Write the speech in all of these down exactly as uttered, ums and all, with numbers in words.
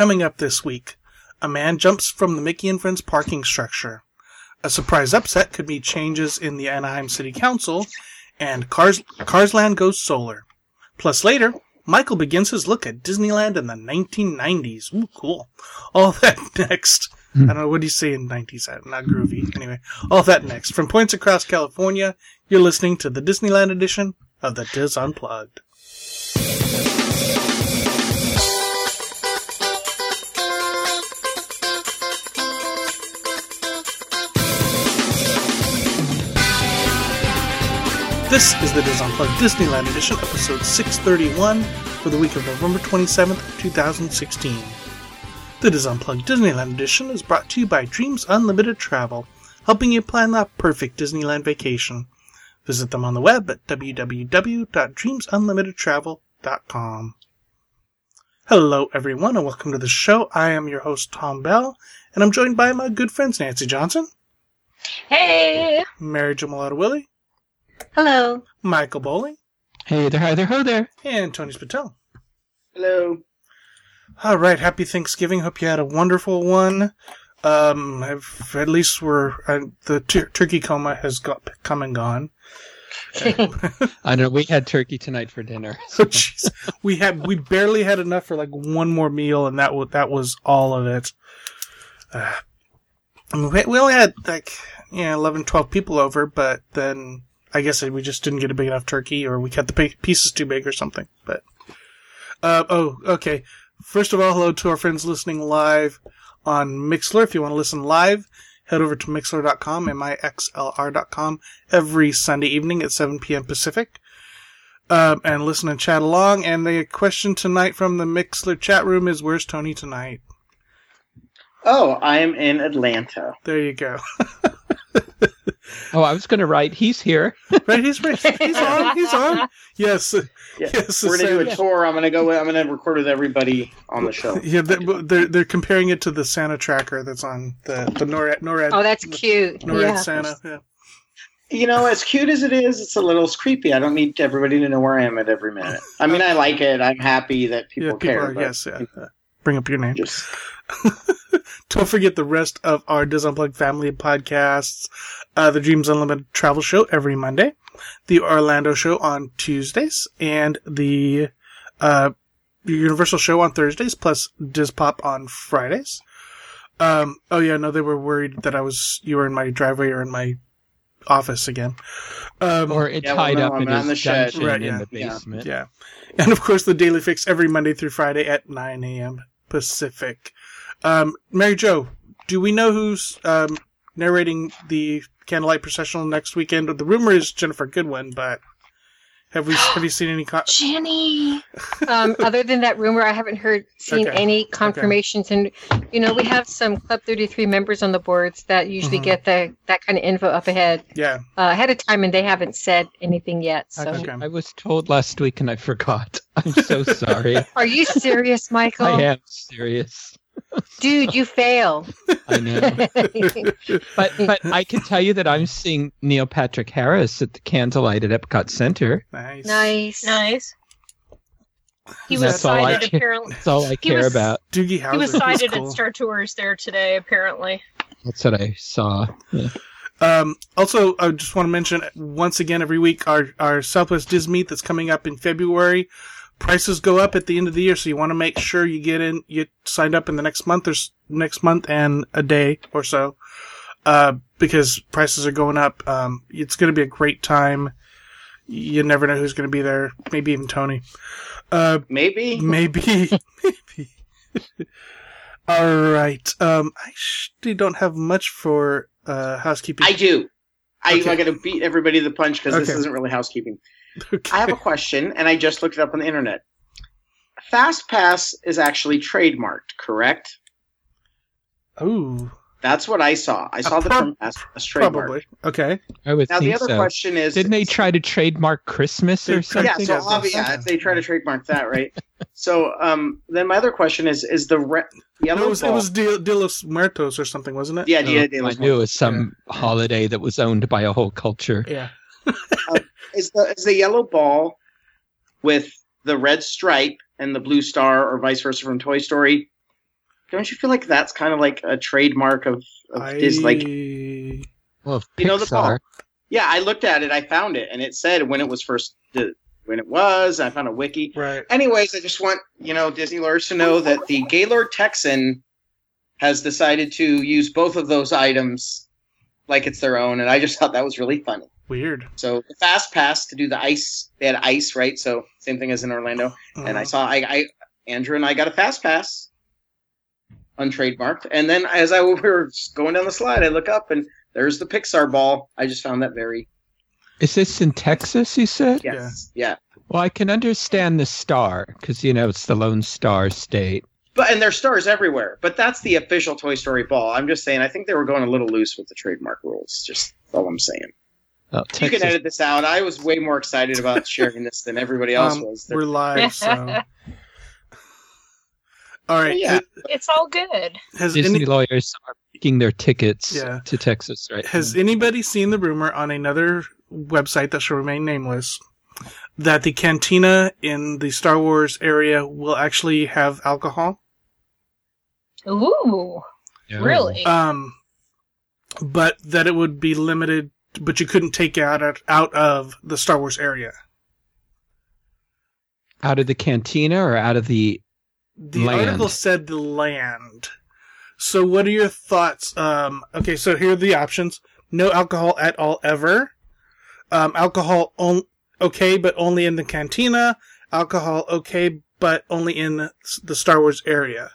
Coming up this week, a man jumps from the Mickey and Friends parking structure. A surprise upset could be changes in the Anaheim City Council, and Cars, Cars Land goes solar. Plus later, Michael begins his look at Disneyland in the nineteen nineties. Ooh, cool. All that next. I don't know, what do you say in nineties? Not groovy. Anyway, all that next. From points across California, you're listening to the Disneyland edition of the Diz Unplugged. This is the Diz Unplugged Disneyland Edition, episode six thirty-one, for the week of November twenty-seventh, twenty sixteen. The Diz Unplugged Disneyland Edition is brought to you by Dreams Unlimited Travel, helping you plan that perfect Disneyland vacation. Visit them on the web at w w w dot dreams unlimited travel dot com. Hello everyone and welcome to the show. I am your host Tom Bell, and I'm joined by my good friends Nancy Johnson. Hey! Mary Jamalada Willie. Hello. Michael Bowling. Hey there, hi there, ho there. And Tony Spatel. Hello. All right, happy Thanksgiving. Hope you had a wonderful one. Um, I've, at least we're, I, the tur- turkey coma has got come and gone. I know, we had turkey tonight for dinner. So. Oh, we had, we barely had enough for like one more meal, and that was, that was all of it. Uh, we, we only had like, you know, eleven, twelve people over, but then... I guess we just didn't get a big enough turkey, or we cut the pieces too big or something. But uh, oh, okay. First of all, hello to our friends listening live on Mixlr. If you want to listen live, head over to mixlr dot com, M I X L R dot com, every Sunday evening at seven p.m. Pacific. Um, and listen and chat along. And the question tonight from the Mixlr chat room is, where's Tony tonight? Oh, I'm in Atlanta. There you go. Oh, I was going to write, he's here. Right, he's right. He's on, he's on. Yes. Yes. yes We're going to do a tour. I'm going to go, I'm going to record with everybody on the show. Yeah, they're, they're comparing it to the Santa tracker that's on the, the NORAD, NORAD. Oh, that's cute. NORAD yeah. Santa, yeah. You know, as cute as it is, it's a little creepy. I don't need everybody to know where I am at every minute. I mean, I like it. I'm happy that people, yeah, people care. Are, yes, yeah. People, bring up your name. Just... Don't forget the rest of our Diz Unplugged family podcasts, uh, the Dreams Unlimited Travel Show every Monday, the Orlando Show on Tuesdays, and the uh, Universal Show on Thursdays, plus Diz Pop on Fridays. Um, oh yeah, no, they were worried that I was you were in my driveway or in my office again, um, or it yeah, tied well, no, up in his the shed right, in yeah, the basement. Yeah. yeah, and of course the Daily Fix every Monday through Friday at nine a.m. Pacific. Um, Mary Jo, do we know who's um, narrating the Candlelight Processional next weekend? The rumor is Jennifer Goodwin, but have we have you seen any? Con- Jenny. um, other than that rumor, I haven't heard seen okay. any confirmations. Okay. And you know, we have some Club thirty-three members on the boards that usually mm-hmm. get the that kind of info up ahead, yeah, uh, ahead of time, and they haven't said anything yet. So okay. I was told last week, and I forgot. I'm so sorry. Are you serious, Michael? I am serious. Dude, you fail. I know. but but I can tell you that I'm seeing Neil Patrick Harris at the Candlelight at Epcot Center. Nice. Nice. Nice. He was that's cited, all care, apparently. That's all I care was, about. Doogie Howser. He was cited cool. at Star Tours there today, apparently. That's what I saw. Yeah. Um, also, I just want to mention, once again, every week, our, our Southwest Diz Meet that's coming up in February. Prices go up at the end of the year, so you want to make sure you get in, you signed up in the next month or next month and a day or so, uh, because prices are going up. Um, it's going to be a great time. You never know who's going to be there. Maybe even Tony. Uh, maybe. Maybe. maybe. All right. Um, I actually don't have much for, uh, housekeeping. I do. I, okay. I got to beat everybody to the punch because okay. this isn't really housekeeping. Okay. I have a question, and I just looked it up on the internet. FastPass is actually trademarked, correct? Oh, that's what I saw. I saw uh, the term pro- FastPass trademark. Probably. Okay. I would now think the other so. question is: didn't they try to trademark Christmas or something? Yeah, so obviously yeah, they try to trademark that, right? so um, then my other question is: is the re- yellow? No, it was, ball- it was Dia de los Muertos or something, wasn't it? Yeah, Dia de los Muertos. I knew it was some yeah. holiday that was owned by a whole culture. Yeah. uh, is the is the yellow ball with the red stripe and the blue star, or vice versa, from Toy Story Don't you feel like that's kind of like a trademark of, of I... Disney? Like, well, of you Pixar. Know the ball. Yeah, I looked at it. I found it, and it said when it was first, when it was. And I found a wiki. Right. Anyways, I just want you know Disney lords to know that the Gaylord Texan has decided to use both of those items like it's their own, and I just thought that was really funny. Weird. So the FastPass to do the ice, they had ice, right? So same thing as in Orlando. Uh-huh. And I saw, I, I Andrew and I got a FastPass, untrademarked. And then as I we were going down the slide, I look up and there's the Pixar ball. I just found that very. Is this in Texas? You said. Yes. Yeah. yeah. Well, I can understand the star because you know it's the Lone Star State. But and there's stars everywhere. But that's the official Toy Story ball. I'm just saying. I think they were going a little loose with the trademark rules. Just all I'm saying. Oh, you can edit this out. I was way more excited about sharing this than everybody else um, was. There. We're live, so. All right. Yeah. It, it's all good. Has Disney any... lawyers are picking their tickets yeah. to Texas, right? Has now. Anybody seen the rumor on another website that shall remain nameless that the cantina in the Star Wars area will actually have alcohol? Ooh. Yeah. Really? Um, but that it would be limited. But you couldn't take it out, out of the Star Wars area. Out of the cantina or out of the, the land? The article said the land. So what are your thoughts? Um, okay, so here are the options. No alcohol at all ever. Um, alcohol, on, okay, but only in the cantina. Alcohol, okay, but only in the Star Wars area.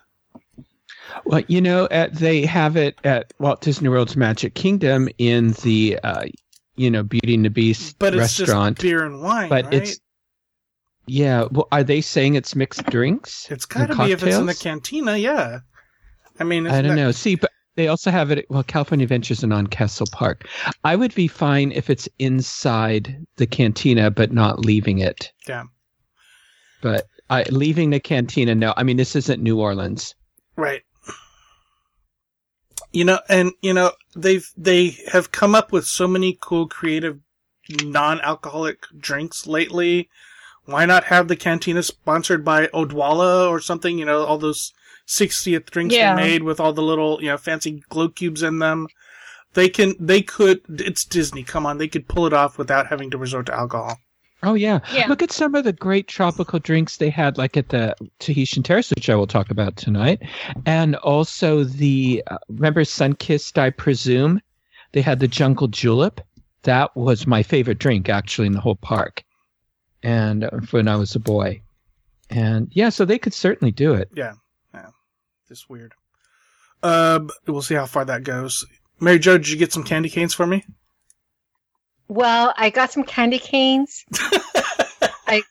Well, you know, at, they have it at Walt Disney World's Magic Kingdom in the, uh, you know, Beauty and the Beast but restaurant. But it's just beer and wine, but right? It's, yeah. Well, are they saying it's mixed drinks? It's got to be if it's in the cantina, yeah. I mean, I don't that... know. See, but they also have it at, well, California Adventure's in on Castle Park. I would be fine if it's inside the cantina, but not leaving it. Yeah. But uh, leaving the cantina, no. I mean, this isn't New Orleans. Right. You know, and, you know, they've, they have come up with so many cool, creative, non-alcoholic drinks lately. Why not have the cantina sponsored by Odwalla or something? You know, all those sixtieth drinks yeah. they made with all the little, you know, fancy glow cubes in them. They can, they could, it's Disney, come on, they could pull it off without having to resort to alcohol. Oh, yeah. yeah. Look at some of the great tropical drinks they had, like at the Tahitian Terrace, which I will talk about tonight. And also the, uh, remember Sunkist, I presume? They had the Jungle Julep. That was my favorite drink, actually, in the whole park. And uh, when I was a boy. And yeah, so they could certainly do it. Yeah. Yeah. Just weird. Uh, we'll see how far that goes. Mary Jo, did you get some candy canes for me? Well, I got some candy canes. I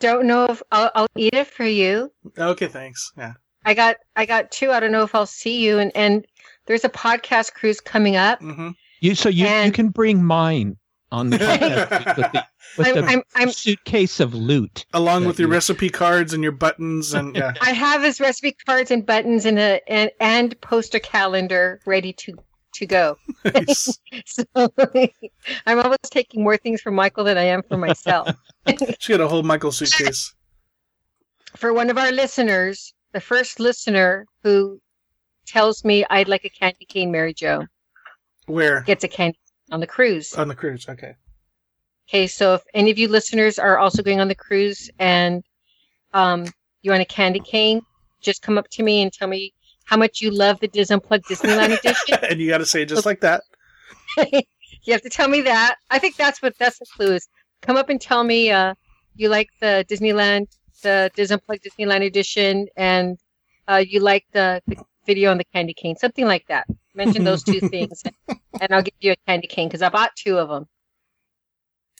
don't know if I'll, I'll eat it for you. Okay, thanks. Yeah. I got I got two. I don't know if I'll see you. And, and there's a podcast cruise coming up. Mm-hmm. You so you, and... you can bring mine on the podcast with the, with I'm, the I'm, I'm, suitcase of loot, along with your you... recipe cards and your buttons and yeah. I have his recipe cards and buttons and a and, and poster calendar ready to. to go. Nice. So I'm always taking more things from Michael than I am for myself. She got a whole Michael suitcase. For one of our listeners, the first listener who tells me I'd like a candy cane, Mary Jo. Where? Gets a candy on the cruise. On the cruise, okay. Okay, so if any of you listeners are also going on the cruise and um, you want a candy cane, just come up to me and tell me how much you love the Dis Unplugged Disneyland edition. And you got to say it just like that. You have to tell me that. I think that's what that's the clue is. Come up and tell me uh, you like the Disneyland, the Dis Unplugged Disneyland edition, and uh, you like the, the video on the candy cane, something like that. Mention those two things, and, and I'll give you a candy cane because I bought two of them.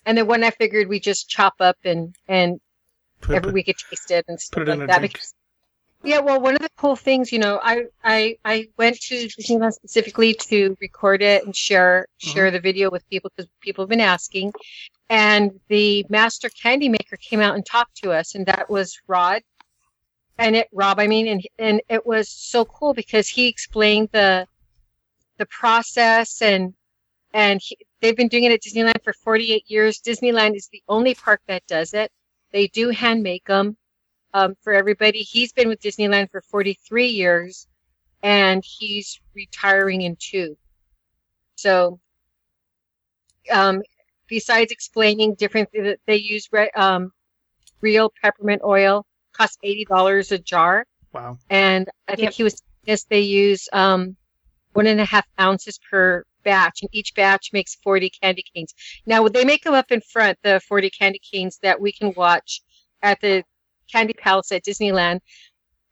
And then one I figured we just chop up and, and put every it, week it tasted and stuff like that. Because yeah, well, one of the cool things, you know, I, I, I went to Disneyland specifically to record it and share share mm-hmm. the video with people because people have been asking. And the master candy maker came out and talked to us, and that was Rod. And it Rob, I mean, and and it was so cool because he explained the the process, and and he, they've been doing it at Disneyland for forty-eight years. Disneyland is the only park that does it. They do hand make them. um, for everybody. He's been with Disneyland for forty-three years, and he's retiring in two. So um, besides explaining different, they use re- um, real peppermint oil, costs eighty dollars a jar. Wow. And I think yep. he was, yes, they use um, one and a half ounces per batch, and each batch makes forty candy canes. Now, they make them up in front, the forty candy canes that we can watch at the Candy Palace at Disneyland.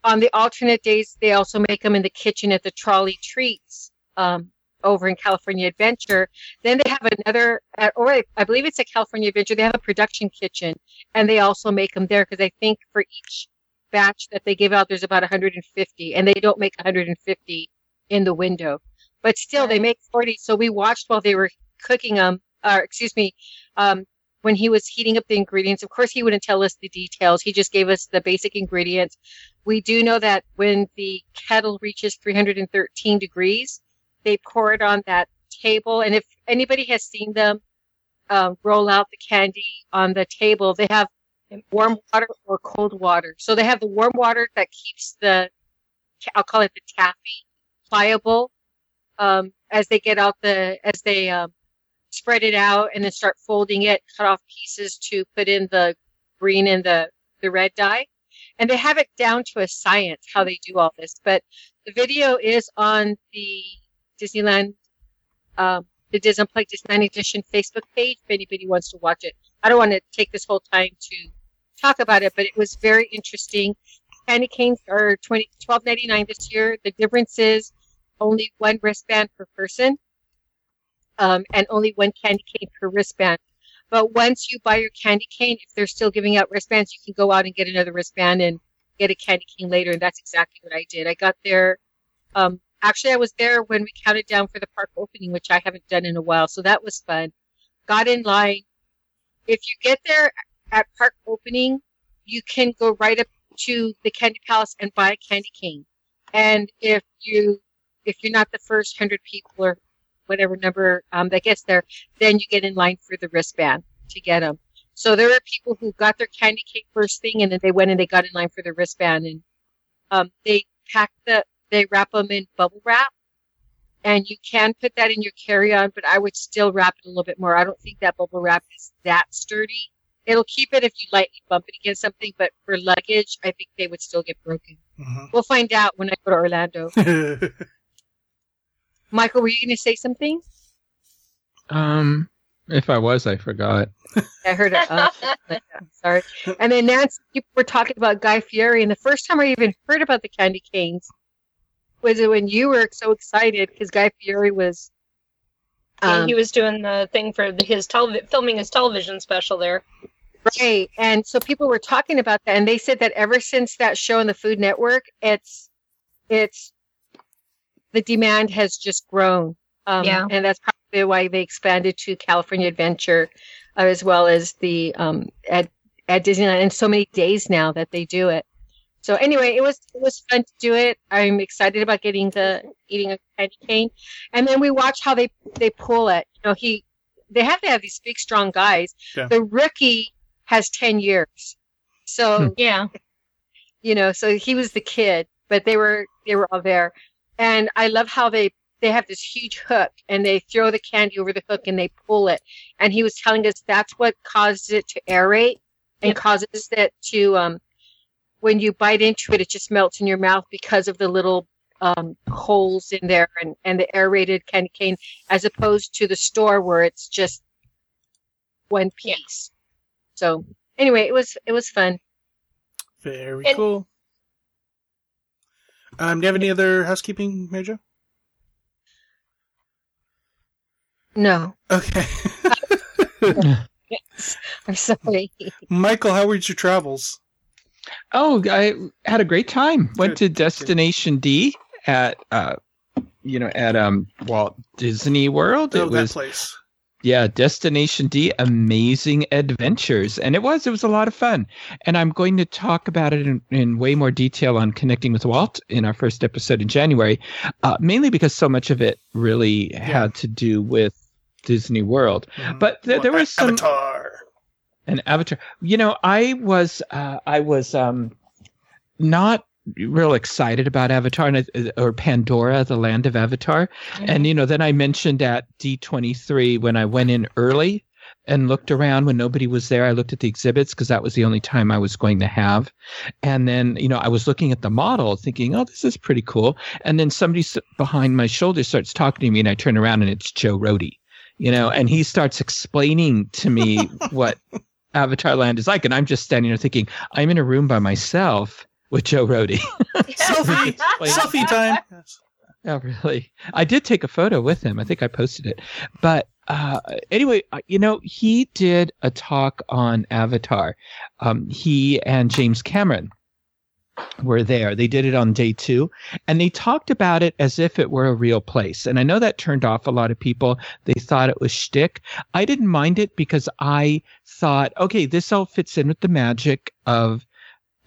On the alternate days, they also make them in the kitchen at the Trolley Treats um, over in California Adventure. Then they have another, or I believe it's at California Adventure, they have a production kitchen, and they also make them there, because I think for each batch that they give out, there's about one hundred fifty, and they don't make one hundred fifty in the window. But still, they make forty. So we watched while they were cooking them, or excuse me, um, when he was heating up the ingredients. Of course, he wouldn't tell us the details. He just gave us the basic ingredients. We do know that when the kettle reaches three hundred thirteen degrees, they pour it on that table. And if anybody has seen them uh, roll out the candy on the table, they have warm water or cold water. So they have the warm water that keeps the, I'll call it the taffy, pliable. Um, as they get out the, as they um, spread it out and then start folding it, cut off pieces to put in the green and the, the red dye. And they have it down to a science, how they do all this. But the video is on the Disneyland, um, the Disney Play Disneyland edition Facebook page, if anybody wants to watch it. I don't want to take this whole time to talk about it, but it was very interesting. Candy canes are twelve ninety-nine this year. The difference is only one wristband per person, um, and only one candy cane per wristband. But once you buy your candy cane, if they're still giving out wristbands, you can go out and get another wristband and get a candy cane later. And that's exactly what I did. I got there. Um, actually, I was there when we counted down for the park opening, which I haven't done in a while. So that was fun. Got in line. If you get there at park opening, you can go right up to the Candy Palace and buy a candy cane. And if you If you're not the first hundred people or whatever number um, that gets there, then you get in line for the wristband to get them. So there are people who got their candy cane first thing, and then they went and they got in line for the wristband. And um, they pack the, they wrap them in bubble wrap, and you can put that in your carry-on, but I would still wrap it a little bit more. I don't think that bubble wrap is that sturdy. It'll keep it if you lightly bump it against something, but for luggage, I think they would still get broken. Mm-hmm. We'll find out when I go to Orlando. Michael, were you going to say something? Um, if I was, I forgot. I heard it. Uh, sorry. And then Nancy, you were talking about Guy Fieri, and the first time I even heard about the candy canes was when you were so excited because Guy Fieri was. Um, yeah, he was doing the thing for his television, filming his television special there. Right, and so people were talking about that, and they said that ever since that show on the Food Network, it's it's. the demand has just grown. Um, yeah. And that's probably why they expanded to California Adventure uh, as well as the um, at, at Disneyland, and so many days now that they do it. So anyway, it was it was fun to do it. I'm excited about getting the eating a candy cane. And then we watch how they, they pull it. You know, he they have to have these big, strong guys. Yeah. The rookie has ten years. So, yeah, you know, so he was the kid, but they were they were all there. And I love how they, they have this huge hook and they throw the candy over the hook and they pull it. And he was telling us that's what causes it to aerate and yep. causes it to, um, when you bite into it, it just melts in your mouth because of the little um, holes in there and, and the aerated candy cane, as opposed to the store where it's just one piece. Yeah. So anyway, it was, it was fun. Very and- cool. Um, do you have any other housekeeping, Mary Jo? No. Okay. Yes. I'm sorry. Michael, how were your travels? Oh, I had a great time. Went Good. to Destination Good. D at, uh, you know, at um, Walt Disney World. Oh, it that was, place. Yeah, Destination D, Amazing Adventures. And it was, it was a lot of fun. And I'm going to talk about it in, in way more detail on Connecting with Walt in our first episode in January, uh, mainly because so much of it really yeah. had to do with Disney World. Mm-hmm. But th- well, there was some... Avatar. An Avatar. You know, I was, uh, I was um, not real excited about Avatar and, or Pandora, the land of Avatar. Mm-hmm. And, you know, then I mentioned at D twenty-three when I went in early and looked around when nobody was there, I looked at the exhibits because that was the only time I was going to have. And then, you know, I was looking at the model thinking, oh, this is pretty cool. And then somebody behind my shoulder starts talking to me and I turn around and it's Joe Rohde, you know, and he starts explaining to me what Avatar Land is like. And I'm just standing there thinking, I'm in a room by myself with Joe Rohde. Selfie, selfie time. Oh, really? I did take a photo with him. I think I posted it. But uh, anyway, you know, he did a talk on Avatar. Um, he and James Cameron were there. They did it on day two, and they talked about it as if it were a real place. And I know that turned off a lot of people. They thought it was shtick. I didn't mind it because I thought, okay, this all fits in with the magic of,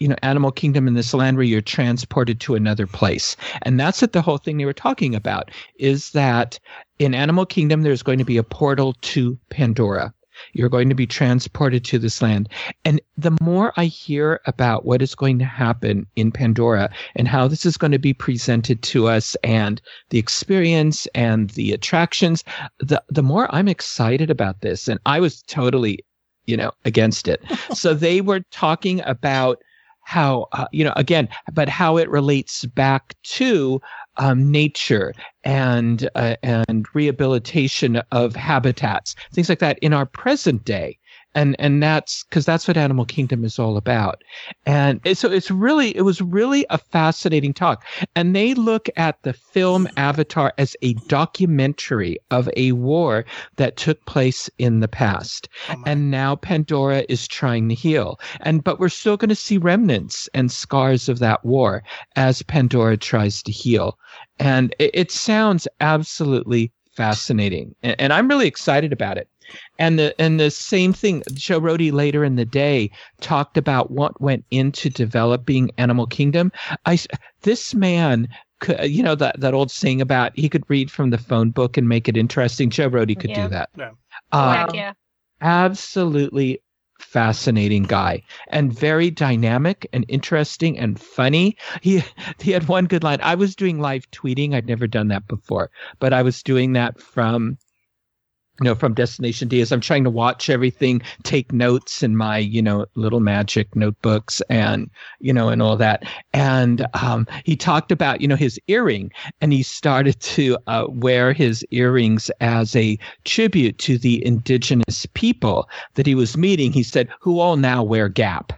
you know, Animal Kingdom in this land where you're transported to another place. And that's what the whole thing they were talking about is that in Animal Kingdom, there's going to be a portal to Pandora. You're going to be transported to this land. And the more I hear about what is going to happen in Pandora and how this is going to be presented to us and the experience and the attractions, the, the more I'm excited about this. And I was totally, you know, against it. So they were talking about how, uh, you know, again, but how it relates back to um, nature and uh, and rehabilitation of habitats, things like that in our present day. And and that's because that's what Animal Kingdom is all about. And so it's really it was really a fascinating talk. And they look at the film Avatar as a documentary of a war that took place in the past. Oh and now Pandora is trying to heal. And but we're still going to see remnants and scars of that war as Pandora tries to heal. And it, it sounds absolutely fascinating. And, and I'm really excited about it. And the and the same thing, Joe Rohde later in the day talked about what went into developing Animal Kingdom. I, this man, could, you know, that, that old saying about he could read from the phone book and make it interesting. Joe Rohde could yeah. do that. Yeah. Um, yeah. Absolutely fascinating guy and very dynamic and interesting and funny. He he had one good line. I was doing live tweeting. I'd never done that before, but I was doing that from... You know, from Destination D, as I'm trying to watch everything, take notes in my, you know, little magic notebooks and, you know, and all that. And um, he talked about, you know, his earring, and he started to uh, wear his earrings as a tribute to the indigenous people that he was meeting. He said, who all now wear Gap.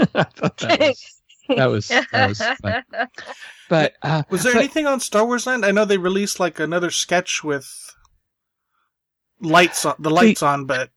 I thought that was... That was, that was fun. But, uh, was there but, anything on Star Wars Land? I know they released like another sketch with... lights on the lights they, on but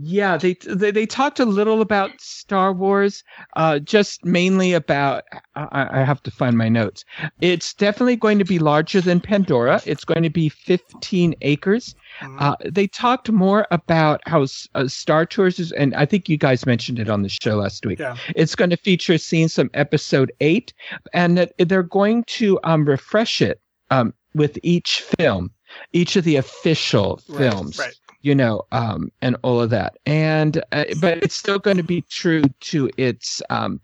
yeah they, they they talked a little about Star Wars, uh just mainly about I, I have to find my notes. It's definitely going to be larger than Pandora. It's going to be fifteen acres. Uh they talked more about how uh, Star Tours is, and I think you guys mentioned it on the show last week. Yeah. It's going to feature scenes from episode eight, and that they're going to um refresh it um with each film. Each of the official films, right, right. you know, um, and all of that, and uh, but it's still going to be true to its um,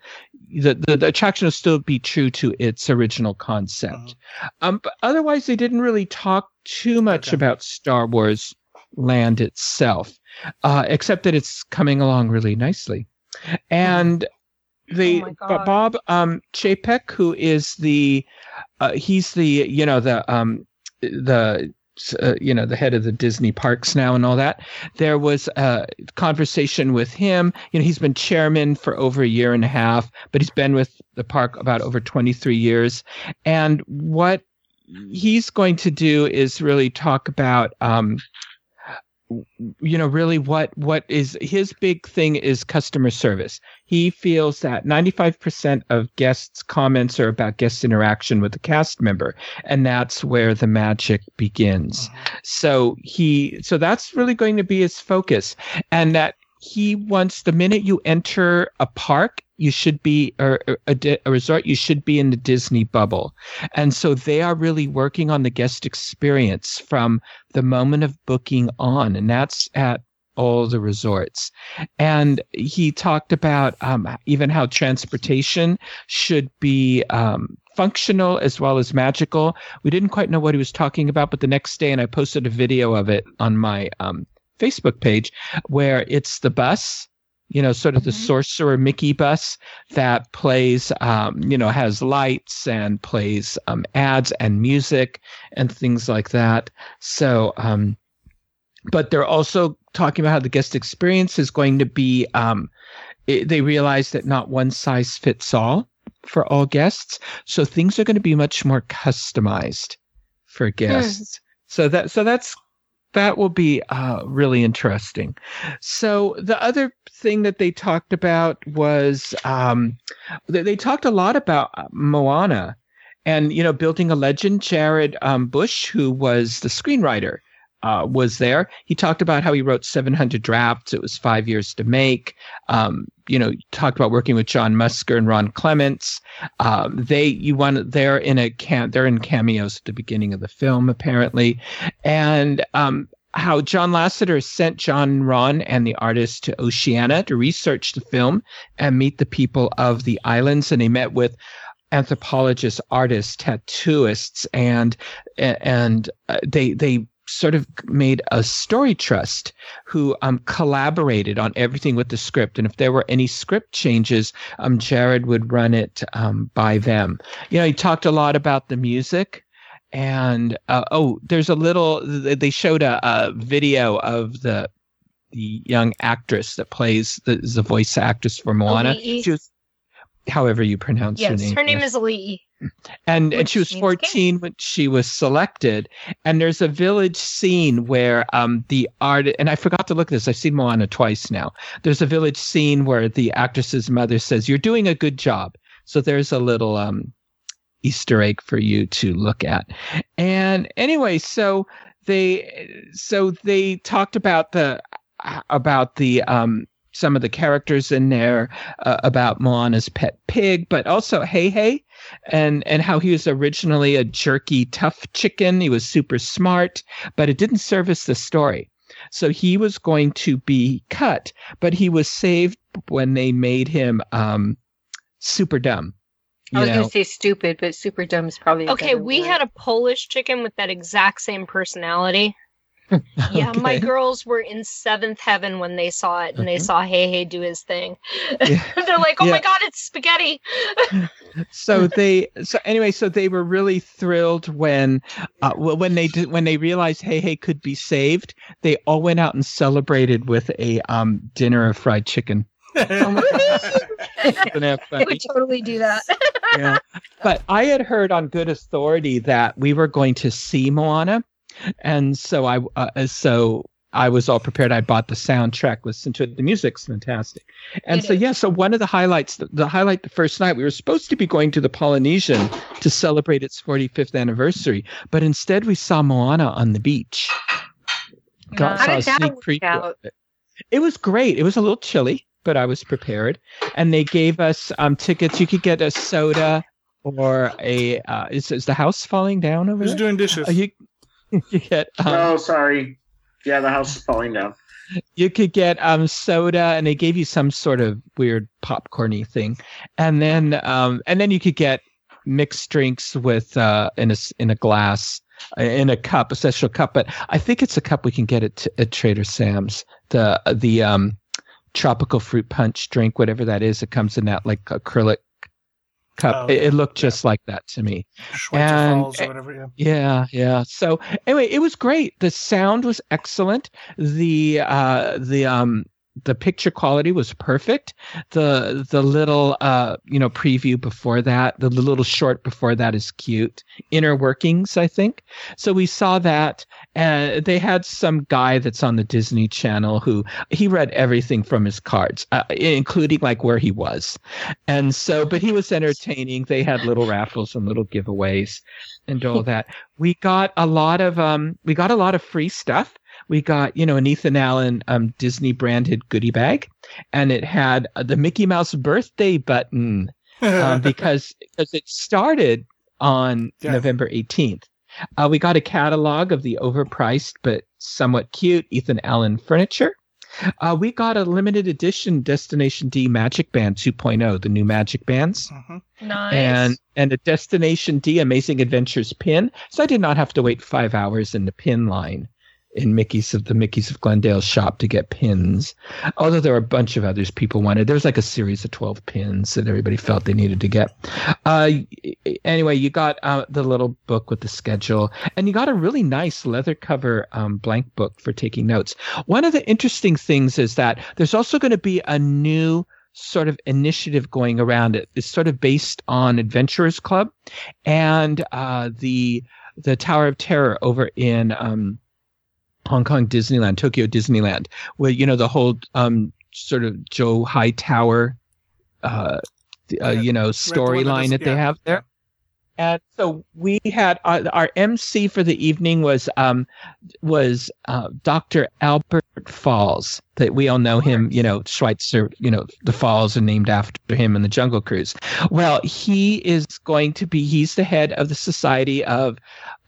the, the the attraction will still be true to its original concept. Mm-hmm. Um, but otherwise, they didn't really talk too much okay. about Star Wars Land itself, uh, except that it's coming along really nicely. And the oh Bob um, Chapek, who is the uh, he's the you know the um, the uh, you know the head of the Disney parks now and all that. There was a conversation with him. You know, he's been chairman for over a year and a half, but he's been with the park about over twenty-three years. And what he's going to do is really talk about um you know really what what is his big thing is customer service. He feels that ninety-five percent of guests' comments are about guest interaction with the cast member, and that's where the magic begins. So he so that's really going to be his focus, and that he wants the minute you enter a park you should be or a, a resort you should be in the Disney bubble. And so they are really working on the guest experience from the moment of booking on, and that's at all the resorts. And he talked about um, even how transportation should be um, functional as well as magical. We didn't quite know what he was talking about, but the next day, and I posted a video of it on my um, Facebook page, where it's the bus, you know, sort of the Sorcerer Mickey bus that plays, um, you know, has lights and plays um, ads and music and things like that. So, um, but they're also talking about how the guest experience is going to be, um, it, they realize that not one size fits all for all guests. So things are going to be much more customized for guests. Mm. So that, so that's, That will be uh, really interesting. So the other thing that they talked about was um, they, they talked a lot about Moana and, you know, building a legend. Jared um, Bush, who was the screenwriter, uh, was there. He talked about how he wrote seven hundred drafts. It was five years to make. Um, you know, talked about working with John Musker and Ron Clements. Um, they you want they're in a can they're in cameos at the beginning of the film apparently, and um, how John Lasseter sent John, Ron, and the artist to Oceania to research the film and meet the people of the islands, and they met with anthropologists, artists, tattooists, and and uh, they they. sort of made a story trust who um, collaborated on everything with the script. And if there were any script changes, um, Jared would run it um, by them. You know, he talked a lot about the music. And, uh, oh, there's a little, they showed a, a video of the the young actress that plays, the, the voice actress for Moana. She was, however you pronounce yes, her name. Yes, her name is Lee. And, and she was fourteen when she was selected. And there's a village scene where um, the art, and I forgot to look at this. I've seen Moana twice now. There's a village scene where the actress's mother says, "You're doing a good job." So there's a little um, Easter egg for you to look at. And anyway, so they so they talked about the about the. Um, some of the characters in there, uh, about Moana's pet pig, but also Heihei, and, and how he was originally a jerky, tough chicken. He was super smart, but it didn't service the story. So he was going to be cut, but he was saved when they made him um, super dumb. You I was going to say stupid, but super dumb is probably okay. We word. Had a Polish chicken with that exact same personality. Yeah, okay. My girls were in seventh heaven when they saw it, and they saw Heihei do his thing. Yeah. They're like, "Oh yeah. My God, it's spaghetti!" so they, so anyway, so they were really thrilled when, uh, when they did, when they realized Heihei could be saved. They all went out and celebrated with a um, dinner of fried chicken. Oh my God. They would totally do that. Yeah. But I had heard on good authority that we were going to see Moana. And so I, uh, so I was all prepared. I bought the soundtrack, listened to it. The music's fantastic. And it so, is. yeah, so one of the highlights, the, the highlight the first night, we were supposed to be going to the Polynesian to celebrate its forty-fifth anniversary. But instead, we saw Moana on the beach. Got, How saw did that sneak preview out? It. it was great. It was a little chilly, but I was prepared. And they gave us um, tickets. You could get a soda or a, uh, is, is the house falling down over Who's there? Who's doing dishes? Are you, You get, um, oh, sorry. Yeah, the house is falling down. You could get um, soda, and they gave you some sort of weird popcorn-y thing, and then um, and then you could get mixed drinks with uh, in a in a glass, in a cup, a special cup. But I think it's a cup we can get at, at Trader Sam's. The the um, tropical fruit punch drink, whatever that is, it comes in that like acrylic cup. Oh, it, it looked yeah. just like that to me. Schweitzer Falls or whatever, yeah. yeah, yeah. So anyway, it was great. The sound was excellent. The uh, the um, the picture quality was perfect. The the little uh, you know preview before that, the little short before that is cute. Inner Workings, I think. So we saw that, and they had some guy that's on the Disney Channel who he read everything from his cards, uh, including like where he was, and so. But he was entertaining. They had little raffles and little giveaways, and all that. We got a lot of um, we got a lot of free stuff. We got, you know, an Ethan Allen um, Disney-branded goodie bag, and it had the Mickey Mouse birthday button uh, because, because it started on yeah. November eighteenth. Uh, we got a catalog of the overpriced but somewhat cute Ethan Allen furniture. Uh, we got a limited edition Destination D Magic Band two point oh, the new Magic Bands. Mm-hmm. Nice. And and a Destination D Amazing Adventures pin. So I did not have to wait five hours in the pin line in Mickey's of the Mickey's of Glendale's shop to get pins. Although there were a bunch of others people wanted. There was like a series of twelve pins that everybody felt they needed to get. Uh, anyway, you got uh, the little book with the schedule, and you got a really nice leather cover um, blank book for taking notes. One of the interesting things is that there's also going to be a new sort of initiative going around. It is sort of based on Adventurers Club and uh, the the Tower of Terror over in um, Hong Kong Disneyland, Tokyo Disneyland, where, you know, the whole um, sort of Joe Hightower, uh, uh, you know, storyline that they have there. And so we had our, our M C for the evening was um, was uh, Doctor Albert Falls, that we all know him, you know, Schweitzer, you know, the falls are named after him in the Jungle Cruise. Well, he is going to be, he's the head of the Society of,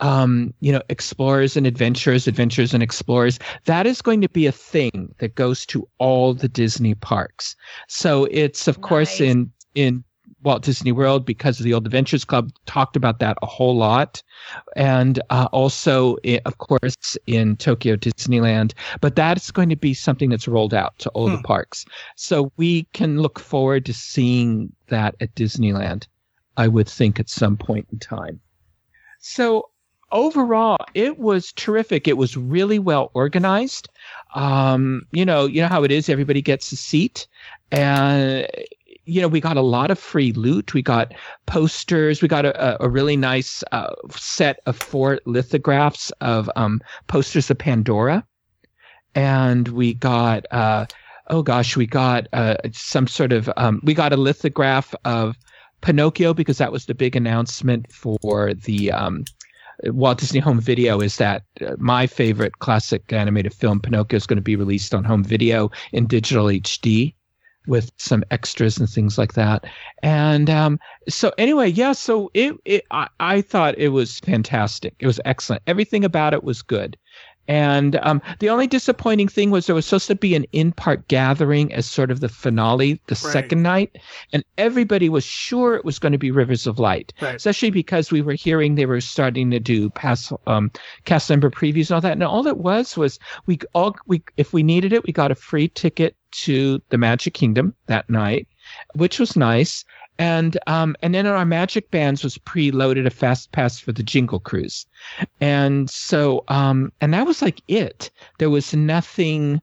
um, you know, Explorers and Adventurers, Adventurers and Explorers. That is going to be a thing that goes to all the Disney parks. So it's, of nice. course, in in. Walt Disney World, because of the old Adventures Club, talked about that a whole lot. And uh, also, it, of course, in Tokyo Disneyland. But that's going to be something that's rolled out to all hmm. the parks. So we can look forward to seeing that at Disneyland, I would think, at some point in time. So overall, it was terrific. It was really well organized. Um, you know, you know how it is. Everybody gets a seat. And you know, we got a lot of free loot. We got posters. We got a, a really nice uh, set of four lithographs of um, posters of Pandora. And we got, uh, oh gosh, we got uh, some sort of, um, we got a lithograph of Pinocchio, because that was the big announcement for the um, Walt Disney Home Video, is that my favorite classic animated film, Pinocchio, is going to be released on home video in digital H D. With some extras and things like that. And um, so anyway, yeah, so it, it I, I thought it was fantastic. It was excellent. Everything about it was good. And um, the only disappointing thing was there was supposed to be an in-park gathering as sort of the finale, the right. second night. And everybody was sure it was going to be Rivers of Light, right. especially because we were hearing they were starting to do past, um, cast member previews and all that. And all it was was we all we if we needed it, we got a free ticket to the Magic Kingdom that night, which was nice. And um, and then our Magic Bands was preloaded a FastPass for the Jingle Cruise, and so um, and that was like it. There was nothing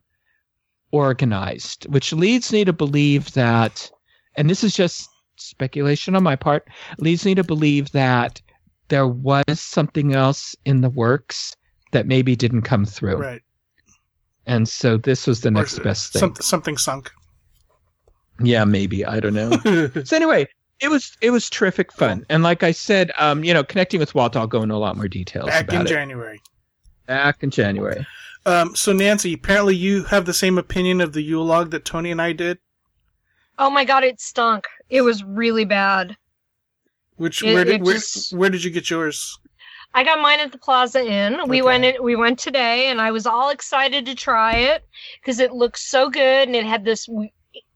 organized, which leads me to believe that, and this is just speculation on my part, leads me to believe that there was something else in the works that maybe didn't come through. Right. And so this was the or next best thing. Some, something sunk. Yeah, maybe. I don't know. So anyway, it was it was terrific fun. And like I said, um, you know, connecting with Walt, I'll go into a lot more details Back about it. Back in January. Back in January. Um, so, Nancy, apparently you have the same opinion of the Yule log that Tony and I did. Oh, my God, it stunk. It was really bad. Which it, Where did where, just... where did you get yours? I got mine at the Plaza Inn. We okay. went in, we went today, and I was all excited to try it because it looked so good, and it had this...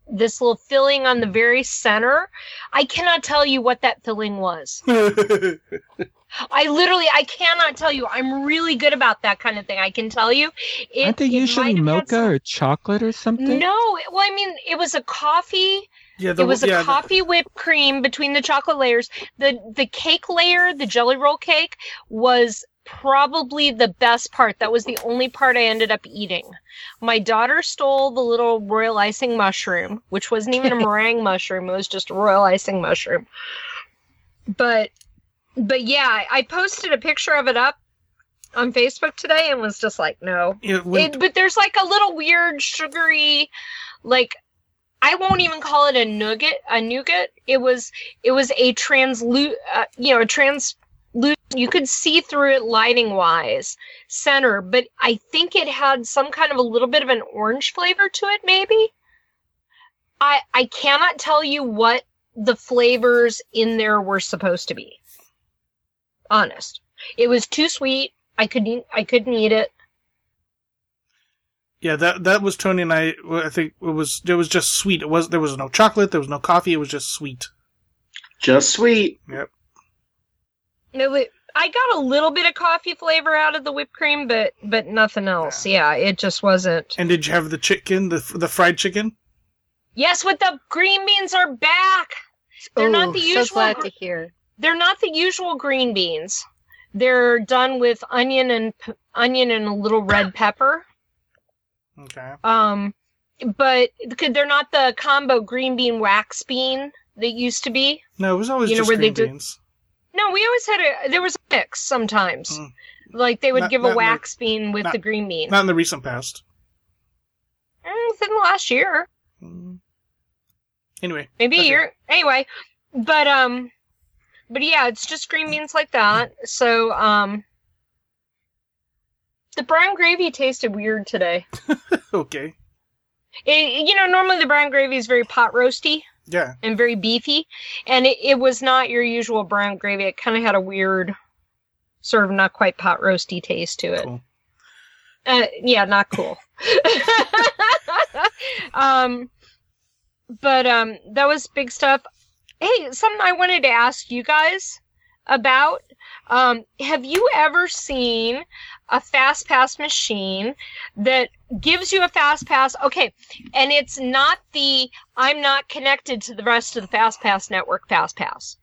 this little filling on the very center. I cannot tell you what that filling was. I literally, I cannot tell you. I'm really good about that kind of thing. I can tell you. It, Aren't they usually mocha some... or chocolate or something? No. Well, I mean, it was a coffee. Yeah, the, it was a yeah, coffee the... whipped cream between the chocolate layers. The, the cake layer, the jelly roll cake, was probably the best part. That was the only part I ended up eating. My daughter stole the little royal icing mushroom, which wasn't even a meringue mushroom. It was just a royal icing mushroom. But, but yeah, I posted a picture of it up on Facebook today and was just like, no. It went... it, but there's like a little weird sugary, like, I won't even call it a nougat. A nougat. It was, it was a translu, uh, you know, a trans. You could see through it lighting wise center, but I think it had some kind of a little bit of an orange flavor to it. Maybe I, I cannot tell you what the flavors in there were supposed to be. Honest. It was too sweet. I couldn't, I couldn't eat it. Yeah, that that was Tony and I. I think it was it was just sweet. It was there was no chocolate, there was no coffee. It was just sweet. Just sweet. Yep. It, I got a little bit of coffee flavor out of the whipped cream, but but nothing else. Yeah, it just wasn't. And did you have the chicken, the the fried chicken? Yes, with the green beans are back. They're Ooh, not the usual. So glad to hear. They're not the usual green beans. They're done with onion and onion and a little red pepper. Okay. Um, but they're not the combo green bean wax bean that used to be. No, it was always you just know, green beans. Did... No, we always had a. There was a mix sometimes. Mm. Like they would not, give not a wax the, bean with not, the green bean. Not in the recent past. Mm, within the last year. Mm. Anyway. Maybe a year. It. Anyway, but um, but yeah, it's just green beans like that. So um. The brown gravy tasted weird today. Okay. It, you know, normally the brown gravy is very pot roasty. Yeah. And very beefy. And it, it was not your usual brown gravy. It kind of had a weird, sort of not quite pot roasty taste to it. Cool. Uh, yeah, not cool. um, but um, that was big stuff. Hey, something I wanted to ask you guys about. Um, have you ever seen a FastPass machine that gives you a FastPass? Okay, and it's not the I'm not connected to the rest of the FastPass network FastPass.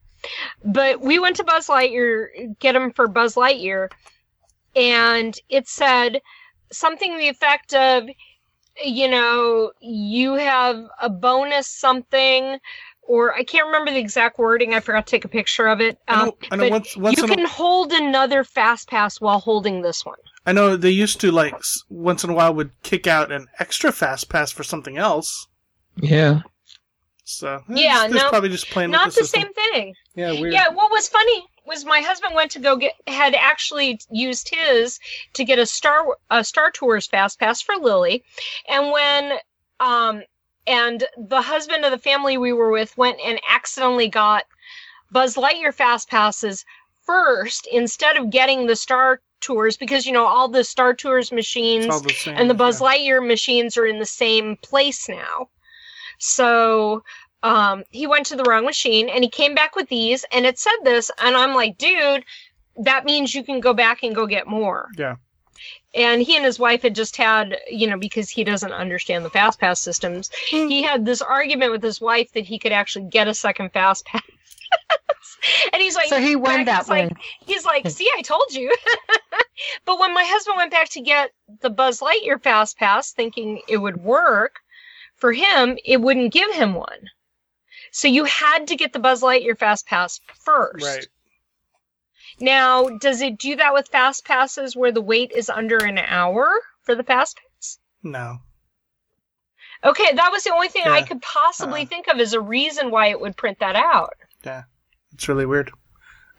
But we went to Buzz Lightyear, get them for Buzz Lightyear, and it said something to the effect of, you know, you have a bonus something. Or I can't remember the exact wording. I forgot to take a picture of it. Um, I know, I know, but once, once you can a... hold another FastPass while holding this one. I know they used to, like, once in a while would kick out an extra FastPass for something else. Yeah. So yeah, it's, no, it's probably just playing with the system. Not the same thing. Yeah, weird. Yeah, what was funny was my husband went to go get had actually used his to get a Star a Star Tours FastPass for Lily, and when um. And the husband of the family we were with went and accidentally got Buzz Lightyear Fast Passes first instead of getting the Star Tours because, you know, all the Star Tours machines the same, and the Buzz yeah. Lightyear machines are in the same place now. So um, he went to the wrong machine and he came back with these and it said this. And I'm like, dude, that means you can go back and go get more. Yeah. And he and his wife had just had, you know, because he doesn't understand the FastPass systems, he had this argument with his wife that he could actually get a second FastPass. And he's like... So he won that one. Like, he's like, see, I told you. But when my husband went back to get the Buzz Lightyear FastPass, thinking it would work for him, it wouldn't give him one. So you had to get the Buzz Lightyear FastPass first. Right. Now, does it do that with fast passes where the wait is under an hour for the fast pass? No. Okay, that was the only thing yeah. I could possibly uh-huh. think of as a reason why it would print that out. Yeah, it's really weird.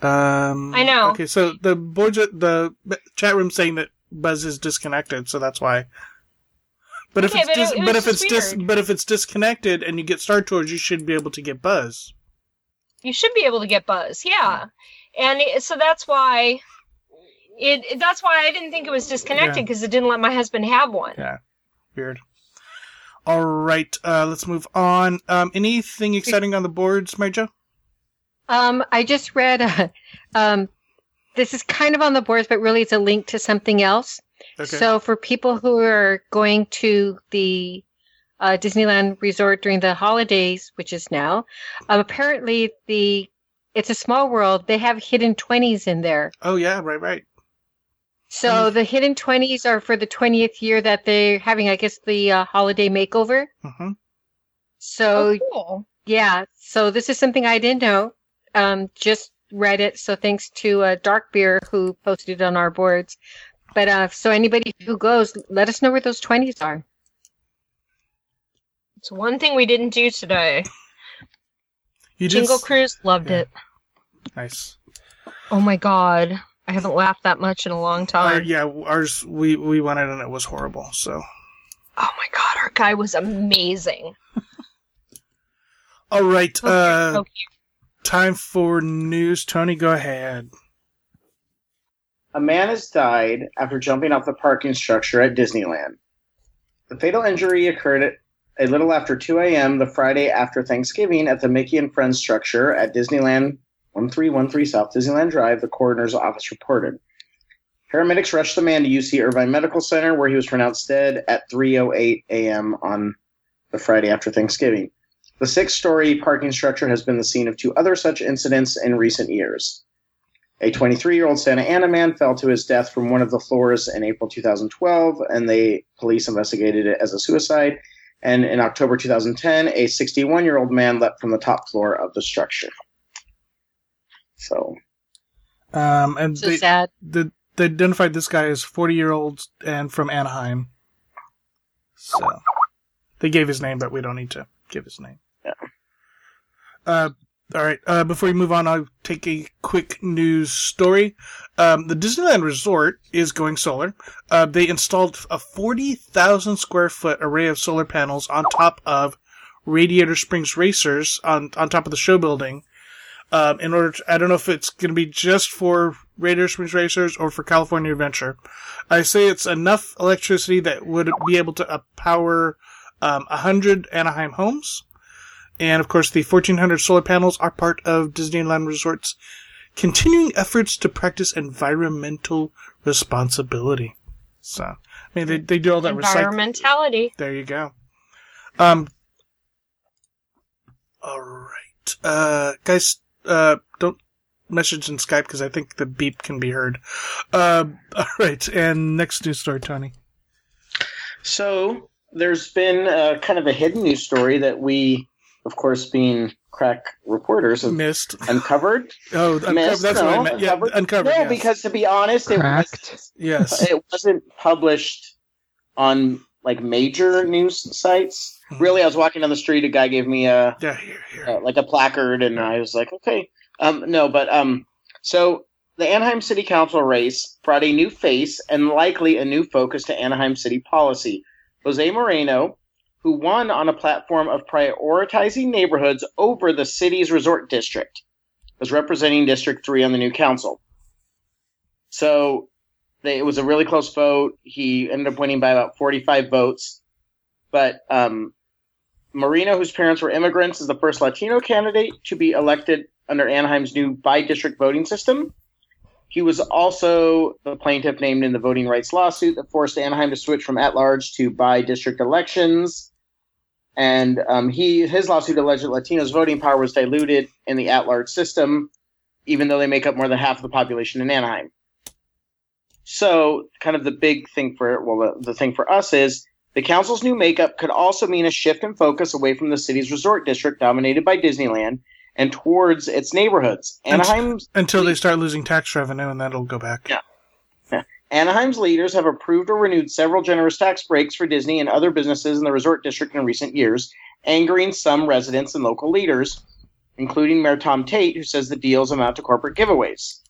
Um, I know. Okay, so the board, the chat room saying that Buzz is disconnected, so that's why. But okay, if it's but, dis- it but if it's dis- but if it's disconnected and you get Star Tours, you should be able to get Buzz. You should be able to get Buzz. Yeah. Hmm. And it, so that's why it. That's why I didn't think it was disconnected because yeah. it didn't let my husband have one. Yeah, weird. All right, uh, let's move on. Um, anything exciting on the boards, Mary Jo? Um, I just read. Uh, um, this is kind of on the boards, but really it's a link to something else. Okay. So for people who are going to the uh, Disneyland Resort during the holidays, which is now, um, apparently the. It's a small world. They have hidden twenties in there. Oh, yeah. Right, right. So mm-hmm. the hidden twenties are for the twentieth year that they're having, I guess, the uh, holiday makeover. Mm-hmm. So, oh, cool. yeah. So this is something I didn't know. Um, just read it. So thanks to uh, Dark Beer who posted it on our boards. But uh, so anybody who goes, let us know where those twenties are. It's one thing we didn't do today. You Jingle just... Cruise, loved yeah. it. Nice. Oh my god, I haven't laughed that much in a long time. Our, yeah, ours we we went in and it was horrible. So. Oh my god, our guy was amazing. All right, okay, uh, okay. Time for news. Tony, go ahead. A man has died after jumping off the parking structure at Disneyland. The fatal injury occurred at a little after two a.m. the Friday after Thanksgiving at the Mickey and Friends structure at Disneyland one three one three South Disneyland Drive, the coroner's office reported. Paramedics rushed the man to U C Irvine Medical Center, where he was pronounced dead at three oh eight a.m. on the Friday after Thanksgiving. The six-story parking structure has been the scene of two other such incidents in recent years. A twenty-three-year-old Santa Ana man fell to his death from one of the floors in April twenty twelve, and the police investigated it as a suicide. And in October twenty ten, a sixty-one-year-old man leapt from the top floor of the structure. So, um, and so they, sad. They, they identified this guy as forty-year-old and from Anaheim. So they gave his name, but we don't need to give his name. Yeah. Uh, all right. Uh, before we move on, I'll take a quick news story. Um, the Disneyland Resort is going solar. Uh, they installed a forty thousand square foot array of solar panels on top of Radiator Springs Racers on, on top of the show building. Um, in order to, I don't know if it's going to be just for Radiator Springs Racers or for California Adventure. I say it's enough electricity that would be able to uh, power um, one hundred Anaheim homes. And, of course, the fourteen hundred solar panels are part of Disneyland Resort's continuing efforts to practice environmental responsibility. So, I mean, they, they do all that recycling. Environmentality. Recyc- there you go. Um, all right. Uh, guys, uh, don't message in Skype because I think the beep can be heard. Uh, all right. And next news story, Tony. So, there's been uh, kind of a hidden news story that we... Of course, being crack reporters, have missed, uncovered. Oh, missed, that's no, what I meant. Yeah, uncovered. uncovered no, yes. Because to be honest, it, was, yes. it wasn't published on like major news sites. Really, I was walking down the street. A guy gave me a yeah, here, here. Uh, like a placard, and I was like, okay, um, no, but um, so the Anaheim City Council race brought a new face and likely a new focus to Anaheim City policy. Jose Moreno, who won on a platform of prioritizing neighborhoods over the city's resort district, was representing District three on the new council. So they, it was a really close vote. He ended up winning by about forty-five votes. But um, Marino, whose parents were immigrants, is the first Latino candidate to be elected under Anaheim's new by-district voting system. He was also the plaintiff named in the voting rights lawsuit that forced Anaheim to switch from at-large to by-district elections. And um, he his lawsuit alleged that Latinos' voting power was diluted in the at-large system, even though they make up more than half of the population in Anaheim. So, kind of the big thing for well, the, the thing for us is the council's new makeup could also mean a shift in focus away from the city's resort district dominated by Disneyland and towards its neighborhoods. Anaheim's until le- they start losing tax revenue, and that'll go back. Yeah. yeah. Anaheim's leaders have approved or renewed several generous tax breaks for Disney and other businesses in the resort district in recent years, angering some residents and local leaders, including Mayor Tom Tate, who says the deals amount to corporate giveaways.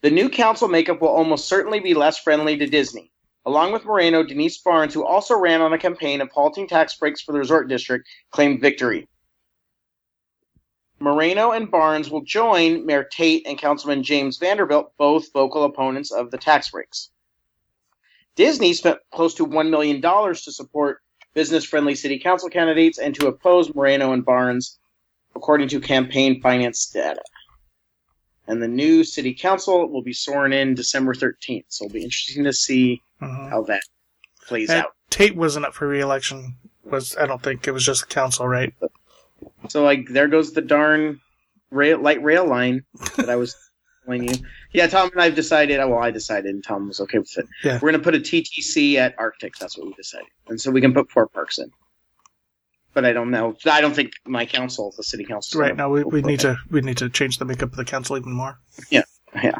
The new council makeup will almost certainly be less friendly to Disney. Along with Moreno, Denise Barnes, who also ran on a campaign of halting tax breaks for the resort district, claimed victory. Moreno and Barnes will join Mayor Tate and Councilman James Vanderbilt, both vocal opponents of the tax breaks. Disney spent close to one million dollars to support business-friendly city council candidates and to oppose Moreno and Barnes, according to campaign finance data. And the new city council will be sworn in December thirteenth, so it'll be interesting to see mm-hmm. how that plays and out. Tate wasn't up for re-election. Was I don't think it was just the council, right? So, like, there goes the darn rail, light rail line that I was telling you. Yeah, Tom and I have decided, well, I decided, and Tom was okay with it. Yeah. We're going to put a T T C at Arctic. That's what we decided. And so we can put four parks in. But I don't know. I don't think my council, the city council. Right, now we, we need to we need to change the makeup of the council even more. Yeah, yeah.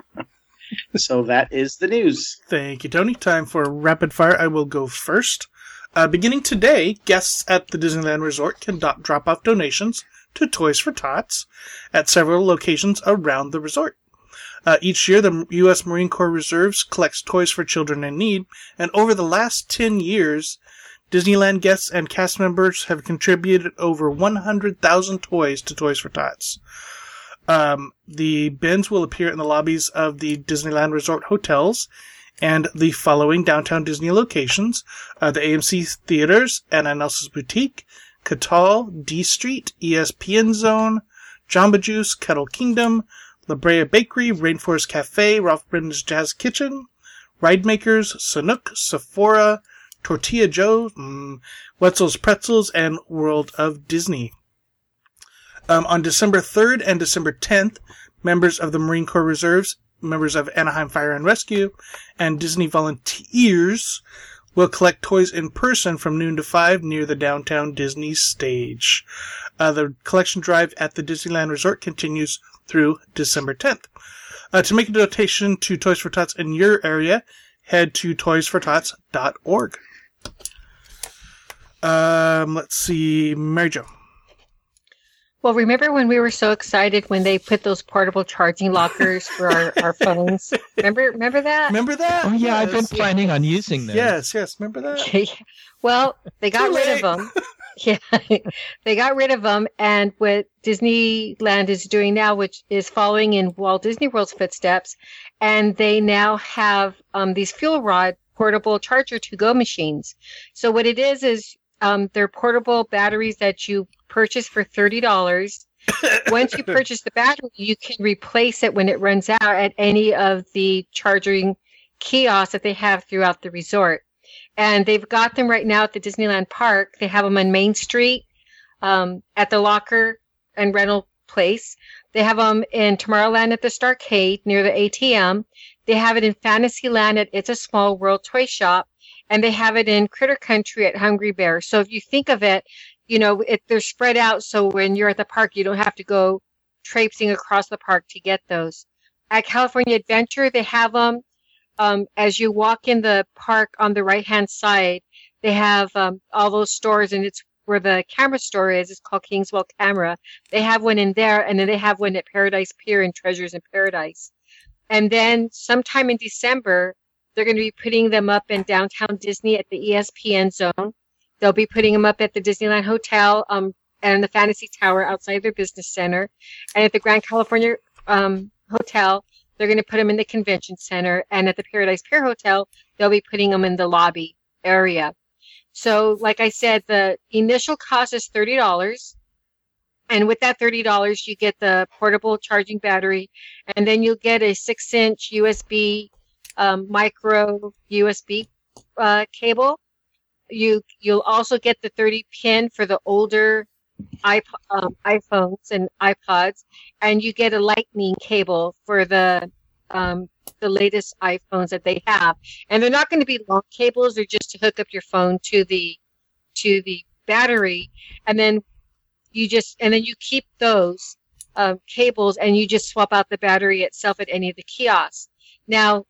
So that is the news. Thank you, Tony. Time for rapid fire. I will go first. Uh, beginning today, guests at the Disneyland Resort can do- drop off donations to Toys for Tots at several locations around the resort. Uh, each year, the U S Marine Corps Reserves collects toys for children in need, and over the last ten years, Disneyland guests and cast members have contributed over one hundred thousand toys to Toys for Tots. Um, the bins will appear in the lobbies of the Disneyland Resort hotels and the following downtown Disney locations are the A M C Theaters, Anna Nelson's Boutique, Catal, D Street, E S P N Zone, Jamba Juice, Kettle Kingdom, La Brea Bakery, Rainforest Cafe, Ralph Brennan's Jazz Kitchen, Ride Makers, Sanook, Sephora, Tortilla Joe, mm, Wetzel's Pretzels, and World of Disney. Um, on December third and December tenth, members of the Marine Corps Reserves, members of Anaheim Fire and Rescue, and Disney volunteers will collect toys in person from noon to five near the downtown Disney stage. Uh, the collection drive at the Disneyland Resort continues through December tenth. Uh, to make a donation to Toys for Tots in your area, head to toys for tots dot org. Um, let's see, Mary Jo. Well, remember when we were so excited when they put those portable charging lockers for our, our phones? Remember remember that? Remember that? Oh, yeah, yes. I've been planning on using them. Yes, yes, remember that? Yeah. Well, they got Too rid late. of them. Yeah, they got rid of them. And what Disneyland is doing now, which is following in Walt Disney World's footsteps, and they now have um, these fuel rod portable charger to-go machines. So what it is is um, they're portable batteries that you purchase for thirty dollars. Once you purchase the battery, you can replace it when it runs out at any of the charging kiosks that they have throughout the resort. And they've got them right now at the Disneyland Park. They have them on Main Street, um, at the Locker and Rental Place. They have them in Tomorrowland at the Starcade near the A T M. They have it in Fantasyland at It's a Small World Toy Shop. And they have it in Critter Country at Hungry Bear. So if you think of it, you know, it, they're spread out. So when you're at the park, you don't have to go traipsing across the park to get those. At California Adventure, they have them. Um, as you walk in the park on the right-hand side, they have um, all those stores, and it's where the camera store is. It's called Kingswell Camera. They have one in there, and then they have one at Paradise Pier and Treasures in Paradise. And then sometime in December, they're going to be putting them up in downtown Disney at the E S P N Zone. They'll be putting them up at the Disneyland Hotel um, and the Fantasy Tower outside their business center. And at the Grand California um, Hotel, they're going to put them in the convention center, and at the Paradise Pier Hotel, they'll be putting them in the lobby area. So, like I said, the initial cost is thirty dollars. And with that thirty dollars, you get the portable charging battery, and then you'll get a six-inch U S B, um, micro U S B uh, cable. You, you'll also get the thirty-pin for the older iPod, um, iPhones and iPods, and you get a lightning cable for the um, the latest iPhones that they have. And they're not going to be long cables; they're just to hook up your phone to the to the battery, and then you just and then you keep those um, cables, and you just swap out the battery itself at any of the kiosks. Now,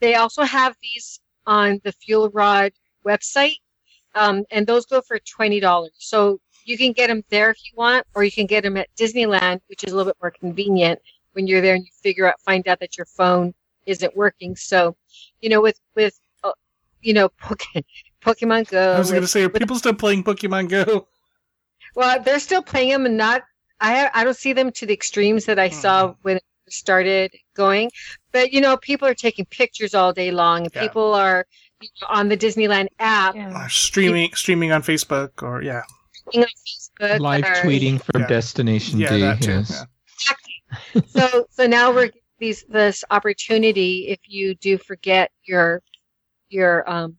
they also have these on the Fuel Rod website, um, and those go for twenty dollars. So you can get them there if you want, or you can get them at Disneyland, which is a little bit more convenient when you're there and you figure out, find out that your phone isn't working. So, you know, with, with uh, you know, Pokemon Go. I was going to say, are with, people still playing Pokemon Go? Well, they're still playing them, and not, I I don't see them to the extremes that I hmm. saw when it started going. But, you know, people are taking pictures all day long, and yeah. people are you know, on the Disneyland app. Yeah. Streaming, people, streaming on Facebook or, yeah. on Facebook, live or, tweeting from yeah. Destination yeah, D. Yes. Yeah. So, so now we're getting these this opportunity. If you do forget your your um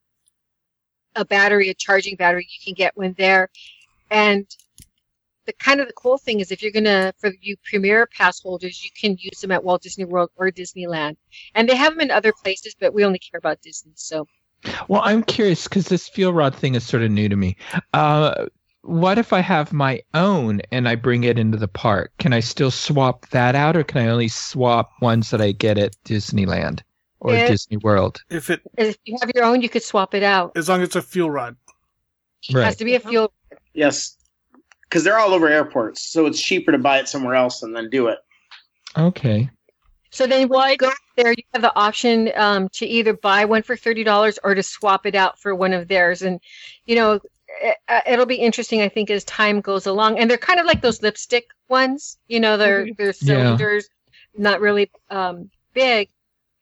a battery, a charging battery, you can get one there. And the kind of the cool thing is, if you're gonna for you Premier Pass holders, you can use them at Walt Disney World or Disneyland, and they have them in other places, but we only care about Disney. So, well, I'm curious because this fuel rod thing is sort of new to me. Uh, What if I have my own and I bring it into the park? Can I still swap that out, or can I only swap ones that I get at Disneyland or if, Disney World? If it, if you have your own, you could swap it out. As long as it's a fuel rod. Right. It has to be a fuel rod. Yes, because they're all over airports, so it's cheaper to buy it somewhere else and then do it. Okay. So then when you go there, you have the option um, to either buy one for thirty dollars or to swap it out for one of theirs. And, you know... it'll be interesting, I think, as time goes along. And they're kind of like those lipstick ones, you know, they're, they're cylinders, yeah. not really um, big.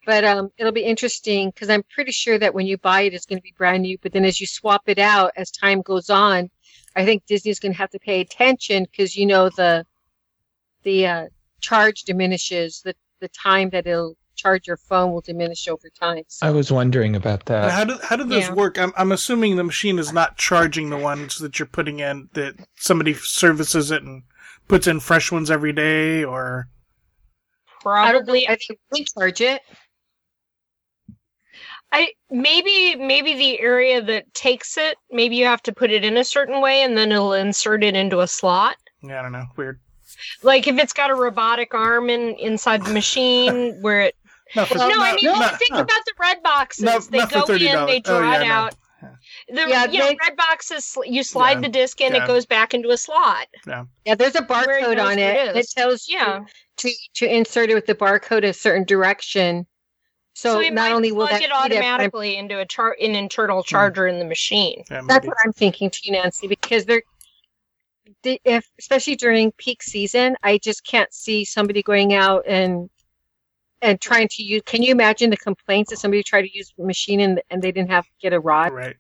But um, it'll be interesting because I'm pretty sure that when you buy it, it's going to be brand new. But then as you swap it out, as time goes on, I think Disney's going to have to pay attention because, you know, the the uh, charge diminishes. The, the time that it'll charge your phone will diminish over time. So. I was wondering about that. How do how do those yeah. work? I'm, I'm assuming the machine is not charging the ones that you're putting in, that somebody services it and puts in fresh ones every day, or? Probably. I think we charge it. I maybe maybe the area that takes it, maybe you have to put it in a certain way and then it'll insert it into a slot. Yeah, I don't know. Weird. Like if it's got a robotic arm in inside the machine where it... No, for, no, no, I mean, no, think no. about the red boxes. No, they go in, they draw oh, yeah, it out. No. Yeah. The yeah, you they, know, red boxes, you slide yeah, the disc in, yeah. it goes back into a slot. Yeah, yeah there's a barcode on it. It, it tells yeah. you to, to insert it with the barcode a certain direction. So, so it not might only will plug that it automatically it, into a char- an internal charger yeah. in the machine. Yeah, that's what I'm thinking too, Nancy, because they're, they, if especially during peak season, I just can't see somebody going out and and trying to use. Can you imagine the complaints that somebody tried to use the machine and and they didn't have to get a rod? Right.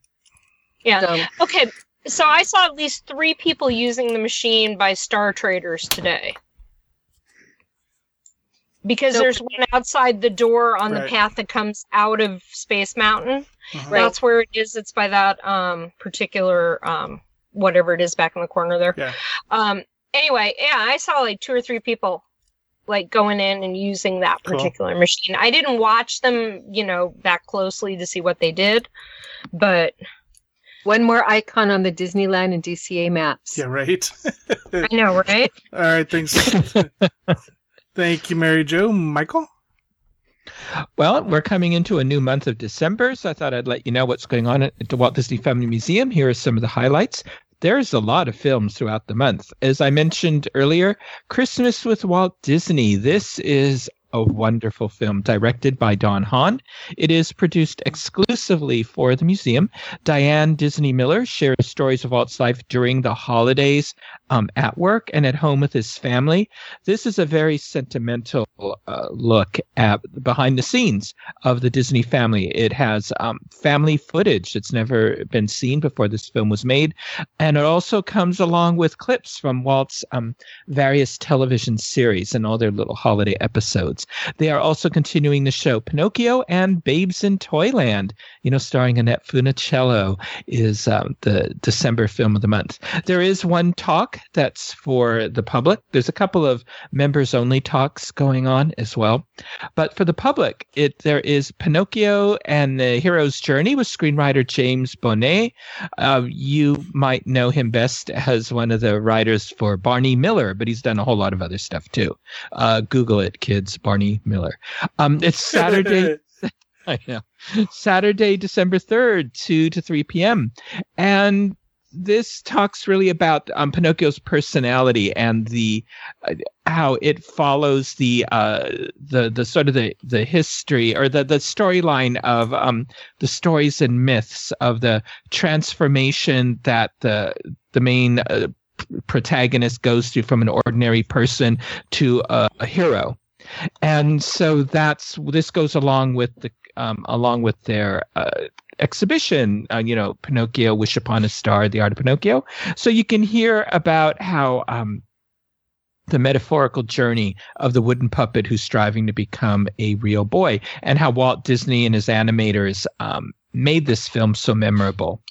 Yeah. So. Okay. So I saw at least three people using the machine by Star Traders today. Because so, there's one outside the door on right. the path that comes out of Space Mountain. Uh-huh. That's where it is. It's by that um, particular, um, whatever it is back in the corner there. Yeah. Um, anyway, yeah, I saw like two or three people like going in and using that particular cool. machine. I didn't watch them, you know, that closely to see what they did. But one more icon on the Disneyland and D C A maps. Yeah, right. I know, right? All right, thanks. Thank you, Mary Jo. Michael? Well, we're coming into a new month of December, so I thought I'd let you know what's going on at the Walt Disney Family Museum. Here are some of the highlights. There's a lot of films throughout the month. As I mentioned earlier, Christmas with Walt Disney. This is a wonderful film directed by Don Hahn. It is produced exclusively for the museum. Diane Disney Miller shares stories of Walt's life during the holidays, um, at work and at home with his family. This is a very sentimental uh, look at behind the scenes of the Disney family. It has um, family footage that's never been seen before this film was made. And it also comes along with clips from Walt's um, various television series and all their little holiday episodes. They are also continuing the show Pinocchio and Babes in Toyland. You know, starring Annette Funicello is um, the December film of the month. There is one talk that's for the public. There's a couple of members-only talks going on as well. But for the public, it there is Pinocchio and the Hero's Journey with screenwriter James Bonnet. Uh, you might know him best as one of the writers for Barney Miller, but he's done a whole lot of other stuff too. Uh, Google it, kids. Barney Miller. Um, it's Saturday. I know. Saturday, December third, two to three p.m. And this talks really about um, Pinocchio's personality and the uh, how it follows the uh, the the sort of the, the history or the the storyline of um, the stories and myths of the transformation that the the main uh, protagonist goes through from an ordinary person to a, a hero. And so that's this goes along with the um, along with their uh, exhibition, uh, you know, Pinocchio, Wish Upon a Star, The Art of Pinocchio. So you can hear about how um, the metaphorical journey of the wooden puppet who's striving to become a real boy, and how Walt Disney and his animators um, made this film so memorable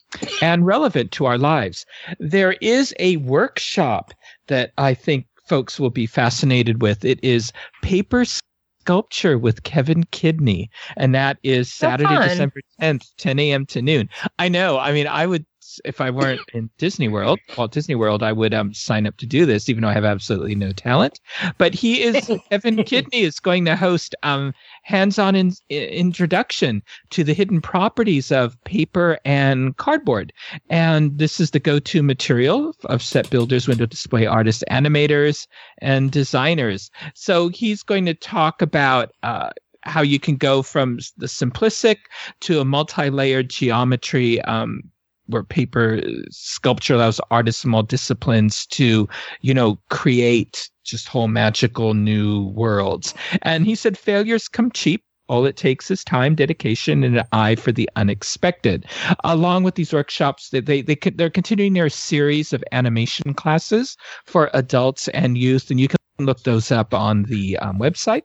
and relevant to our lives. There is a workshop that I think folks will be fascinated with. It is Paper Sculpture with Kevin Kidney, and that is Saturday, December tenth, ten a.m. to noon. I know. I mean, I would, if I weren't in Disney World, Walt Disney World, I would um, sign up to do this, even though I have absolutely no talent. But he is, Kevin Kidney is going to host um, hands-on in, introduction to the hidden properties of paper and cardboard. And this is the go-to material of set builders, window display artists, animators, and designers. So he's going to talk about uh, how you can go from the simplistic to a multi-layered geometry um where paper sculpture allows artists from all disciplines to, you know, create just whole magical new worlds. And he said, failures come cheap. All it takes is time, dedication, and an eye for the unexpected. Along with these workshops, they, they, they, they're continuing their series of animation classes for adults and youth, and you can look those up on the um, website.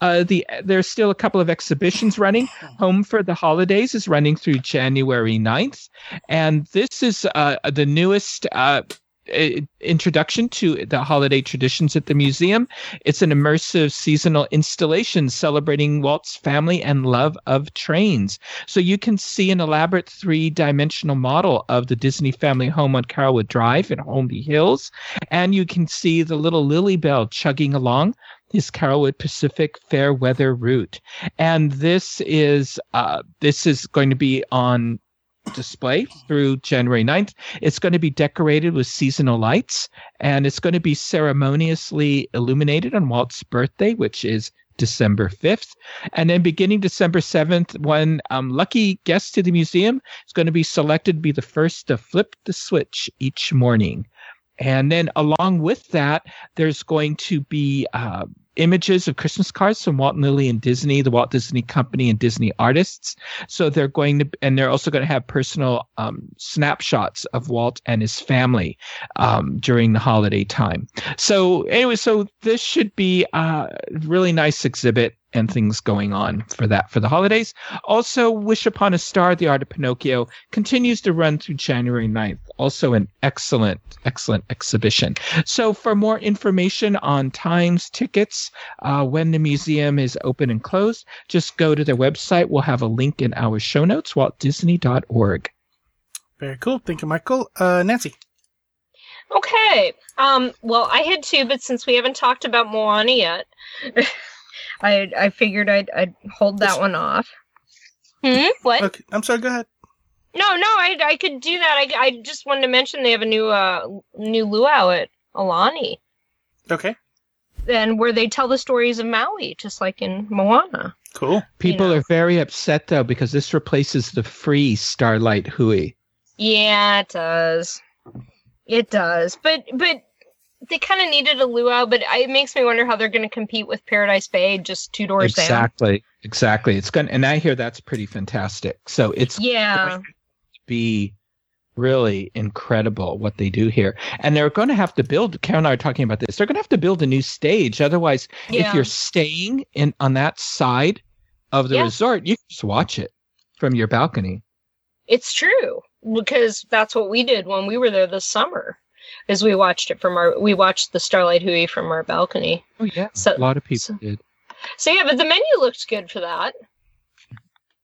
Uh, the there's still a couple of exhibitions running. Home for the Holidays is running through January ninth, and this is uh, the newest uh, introduction to the holiday traditions at the museum. It's an immersive seasonal installation celebrating Walt's family and love of trains. So you can see an elaborate three-dimensional model of the Disney family home on Carolwood Drive in Holmby Hills, and you can see the little Lily Bell chugging along his Carolwood Pacific Fairweather route. And this is uh, this is going to be on display through January ninth. It's going to be decorated with seasonal lights, and it's going to be ceremoniously illuminated on Walt's birthday, which is December fifth. And then beginning December seventh, one um, lucky guest to the museum is going to be selected to be the first to flip the switch each morning. And then along with that, there's going to be uh, images of Christmas cards from Walt and Lily and Disney, the Walt Disney Company, and Disney artists. So they're going to, and they're also going to have personal um, snapshots of Walt and his family um, during the holiday time. So anyway, so this should be a really nice exhibit and things going on for that for the holidays. Also, Wish Upon a Star, The Art of Pinocchio, continues to run through January ninth. Also an excellent, excellent exhibition. So for more information on times, tickets, uh, when the museum is open and closed, just go to their website. We'll have a link in our show notes, walt disney dot org. Very cool. Thank you, Michael. Uh, Nancy. Okay. Um, well, I had two, but since we haven't talked about Moana yet... I I figured I'd, I'd hold that one off. Hmm? What? Okay. I'm sorry, go ahead. No, no, I I could do that. I, I just wanted to mention they have a new uh new luau at Alani. Okay. And where they tell the stories of Maui, just like in Moana. Cool. People you know. are very upset, though, because this replaces the free Starlight Hui. Yeah, it does. It does. But, but... They kind of needed a luau, but it makes me wonder how they're going to compete with Paradise Bay, just two doors down. Exactly, exactly. It's going, and I hear that's pretty fantastic. So it's yeah. going to be really incredible what they do here, and they're going to have to build. Karen and I are talking about this. They're going to have to build a new stage, otherwise, yeah. if you're staying in on that side of the yeah. resort, you can just watch it from your balcony. It's true, because that's what we did when we were there this summer. As we watched it from our, we watched the Starlight Hui from our balcony. Oh yeah, so, a lot of people so, did. So yeah, but the menu looked good for that.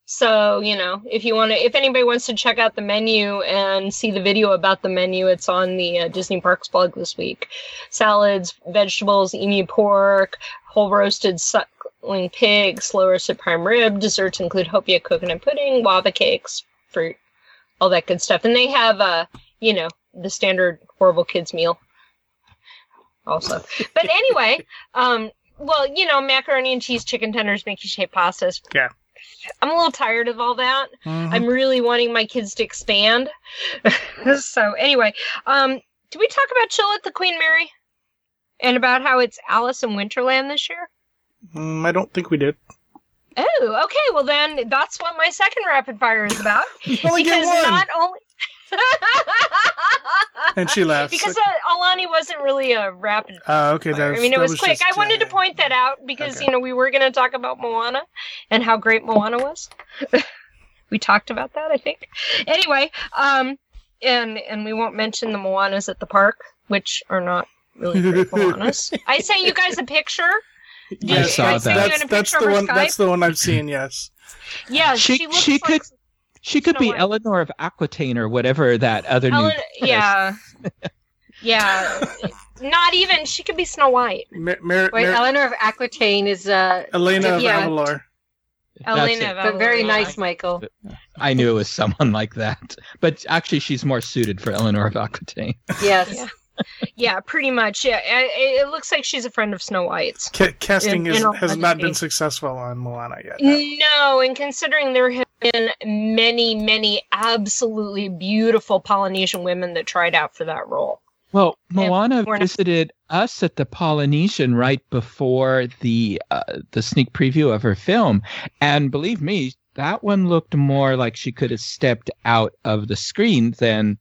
So you know, if you want to, if anybody wants to check out the menu and see the video about the menu, it's on the uh, Disney Parks blog this week. Salads, vegetables, emu pork, whole roasted suckling pig, slow roasted prime rib. Desserts include hopia coconut pudding, lava cakes, fruit, all that good stuff. And they have a, uh, you know. the standard horrible kids meal also. But anyway, um, well, you know, macaroni and cheese, chicken tenders, Mickey shaped pastas. Yeah. I'm a little tired of all that. Mm-hmm. I'm really wanting my kids to expand. So anyway, um, did we talk about Chill at the Queen Mary and about how it's Alice in Winterland this year? Mm, I don't think we did. Oh, okay. Well then that's what my second rapid fire is about. Well, because not only, and she laughs because uh, Alani wasn't really a rapid uh, okay, that was, I mean it was, was quick just, I wanted uh, to point that out because okay. you know we were going to talk about Moana and how great Moana was. We talked about that, I think. Anyway, um, and and we won't mention the Moanas at the park, which are not really great Moanas. I sent you guys a picture. Did I you, saw I that that's, picture that's the one Skype? That's the one I've seen. Yes. Yeah, she, she looks she like could... She could be Eleanor of Aquitaine or whatever that other Ele- new Yeah. Yeah. Not even. She could be Snow White. Mer- Mer- Wait, Mer- Eleanor of Aquitaine is... Uh, Elena of yeah. Avalor. Elena of Avalor. But very nice, Michael. I knew it was someone like that. But actually, she's more suited for Eleanor of Aquitaine. Yes. Yeah. Yeah, pretty much. Yeah, it, it looks like she's a friend of Snow White's. C- casting in, is, in has not been successful on Moana yet. No. no, and considering there have been many, many absolutely beautiful Polynesian women that tried out for that role. Well, Moana visited us at the Polynesian right before the uh, the sneak preview of her film. And believe me, that one looked more like she could have stepped out of the screen than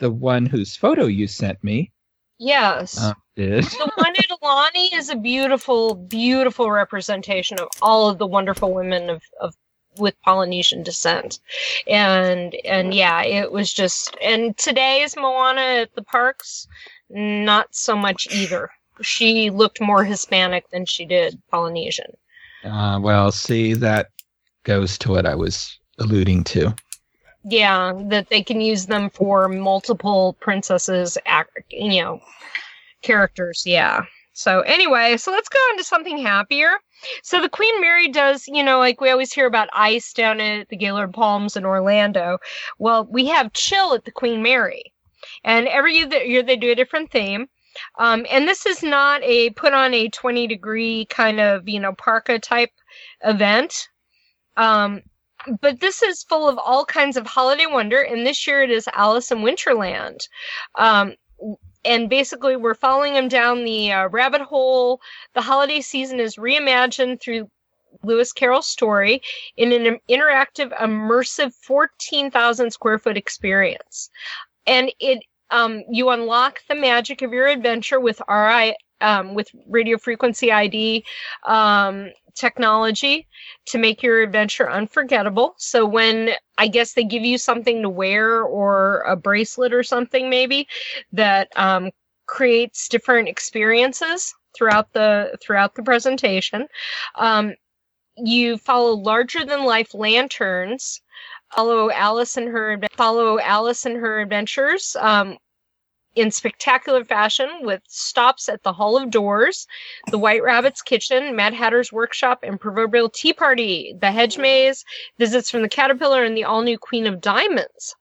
the one whose photo you sent me. Yes. Uh, the one at Alani is a beautiful, beautiful representation of all of the wonderful women of, of with Polynesian descent. And and yeah, it was just, and today's Moana at the parks, not so much either. She looked more Hispanic than she did Polynesian. Uh, well, see, that goes to what I was alluding to. Yeah, that they can use them for multiple princesses, you know, characters. Yeah. So anyway, so let's go on to something happier. So the Queen Mary does, you know, like we always hear about ice down at the Gaylord Palms in Orlando. Well, we have chill at the Queen Mary. And every year they do a different theme. Um, and this is not a put on a twenty degree kind of, you know, parka type event. Um, but this is full of all kinds of holiday wonder. And this year it is Alice in Winterland. Um, And basically, we're following them down the uh, rabbit hole. The holiday season is reimagined through Lewis Carroll's story in an interactive, immersive fourteen thousand square foot experience. And it um, you unlock the magic of your adventure with R I, um, with radio frequency I D um, technology to make your adventure unforgettable. So when I guess they give you something to wear or a bracelet or something maybe that um, creates different experiences throughout the throughout the presentation. Um, you follow larger than life lanterns. Follow Alice and her follow Alice and her adventures. Um, in spectacular fashion with stops at the Hall of Doors, the White Rabbit's Kitchen, Mad Hatter's Workshop, and Proverbial Tea Party, the Hedge Maze, visits from the Caterpillar, and the all-new Queen of Diamonds.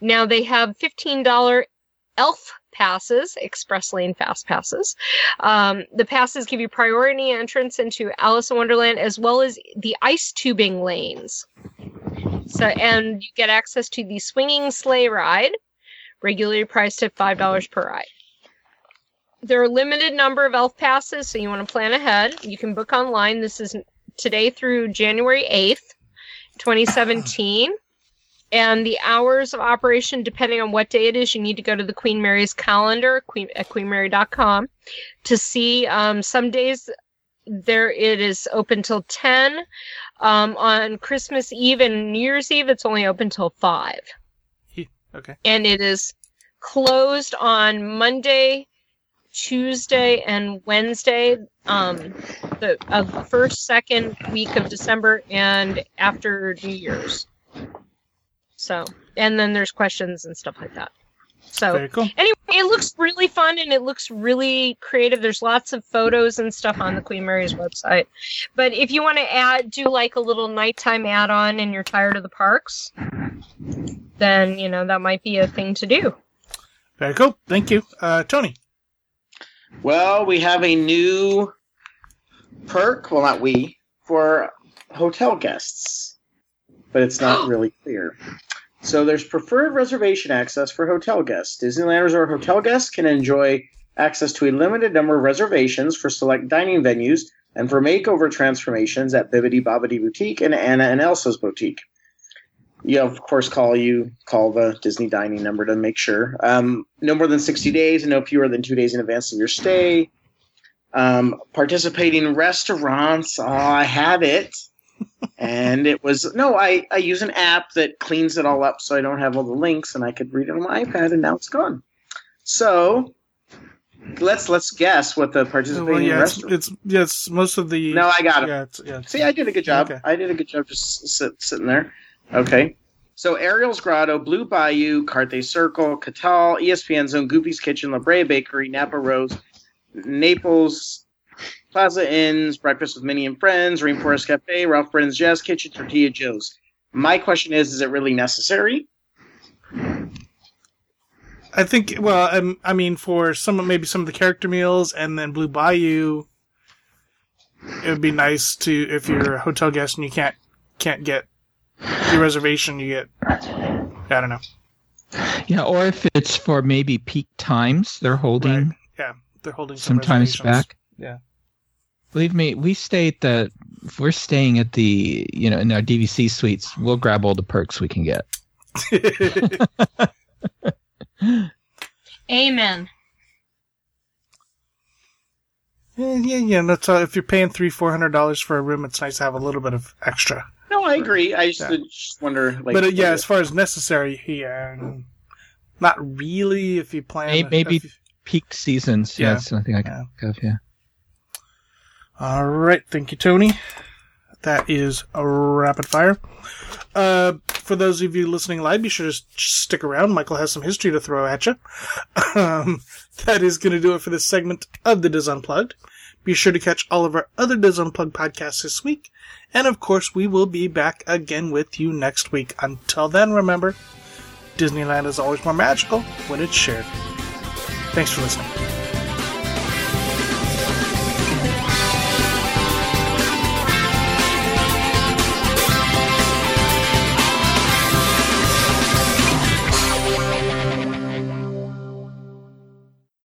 Now they have fifteen dollars E L F passes, Express Lane Fast Passes. Um, the passes give you priority entrance into Alice in Wonderland, as well as the ice tubing lanes. So, and you get access to the swinging sleigh ride, regularly priced at five dollars per ride. There are a limited number of E L F passes, so you want to plan ahead. You can book online. This is today through January eighth, twenty seventeen. And the hours of operation, depending on what day it is, you need to go to the Queen Mary's calendar queen, at queen mary dot com to see. Um, some days there it is open till ten. Um, on Christmas Eve and New Year's Eve, it's only open till five. Okay. And it is closed on Monday, Tuesday, and Wednesday, um, the uh, first, second week of December, and after New Year's. So, and then there's questions and stuff like that. So, very cool. Anyway, it looks really fun and it looks really creative. There's lots of photos and stuff on the Queen Mary's website. But if you want to add, do like a little nighttime add-on, and you're tired of the parks, then, you know, that might be a thing to do. Very cool. Thank you. Uh, Tony? Well, we have a new perk. Well, not we. For hotel guests. But it's not really clear. So there's preferred reservation access for hotel guests. Disneyland Resort hotel guests can enjoy access to a limited number of reservations for select dining venues and for makeover transformations at Bibbidi Bobbidi Boutique and Anna and Elsa's Boutique. You know, of course, call you call the Disney dining number to make sure. Um, no more than sixty days and no fewer than two days in advance of your stay. Um, participating restaurants. Oh, I have it. And it was, no, I, I use an app that cleans it all up so I don't have all the links, and I could read it on my iPad, and now it's gone. So let's let's guess what the participating well, yeah, restaurant. It's, it's, yeah, it's most of the. No, I got it. Yeah, it's, yeah, it's, See, I did a good job. Okay. I did a good job just sit, sitting there. Okay. So Ariel's Grotto, Blue Bayou, Carthay Circle, Catal, E S P N's Own, Goopy's Kitchen, La Brea Bakery, Napa Rose, Naples, Plaza Inns, Breakfast with Minnie and Friends, Rainforest Cafe, Ralph Brennan's Jazz Kitchen, Tortilla Joe's. My question is, is it really necessary? I think, well, I'm, I mean, for some, maybe some of the character meals and then Blue Bayou, it would be nice to, if you're a hotel guest and you can't can't get your reservation, you get, I don't know. Yeah, or if it's for maybe peak times, they're holding. Right. Yeah, they're holding some sometimes back. Yeah. Believe me, we stay at the. If we're staying at the, you know, in our D V C suites, we'll grab all the perks we can get. Amen. Yeah, yeah, yeah. That's uh, if you're paying three, four hundred dollars for a room, it's nice to have a little bit of extra. No, I agree. I just, yeah. just wonder, like, but uh, yeah, as far as necessary, yeah, not really. If you plan, maybe, maybe you, peak seasons. Yeah, yeah, that's something I can yeah. think of. Yeah. All right, thank you, Tony. That is a rapid fire. Uh, for those of you listening live, be sure to stick around. Michael has some history to throw at you. Um, that is going to do it for this segment of the Diz Unplugged. Be sure to catch all of our other Diz Unplugged podcasts this week. And, of course, we will be back again with you next week. Until then, remember, Disneyland is always more magical when it's shared. Thanks for listening.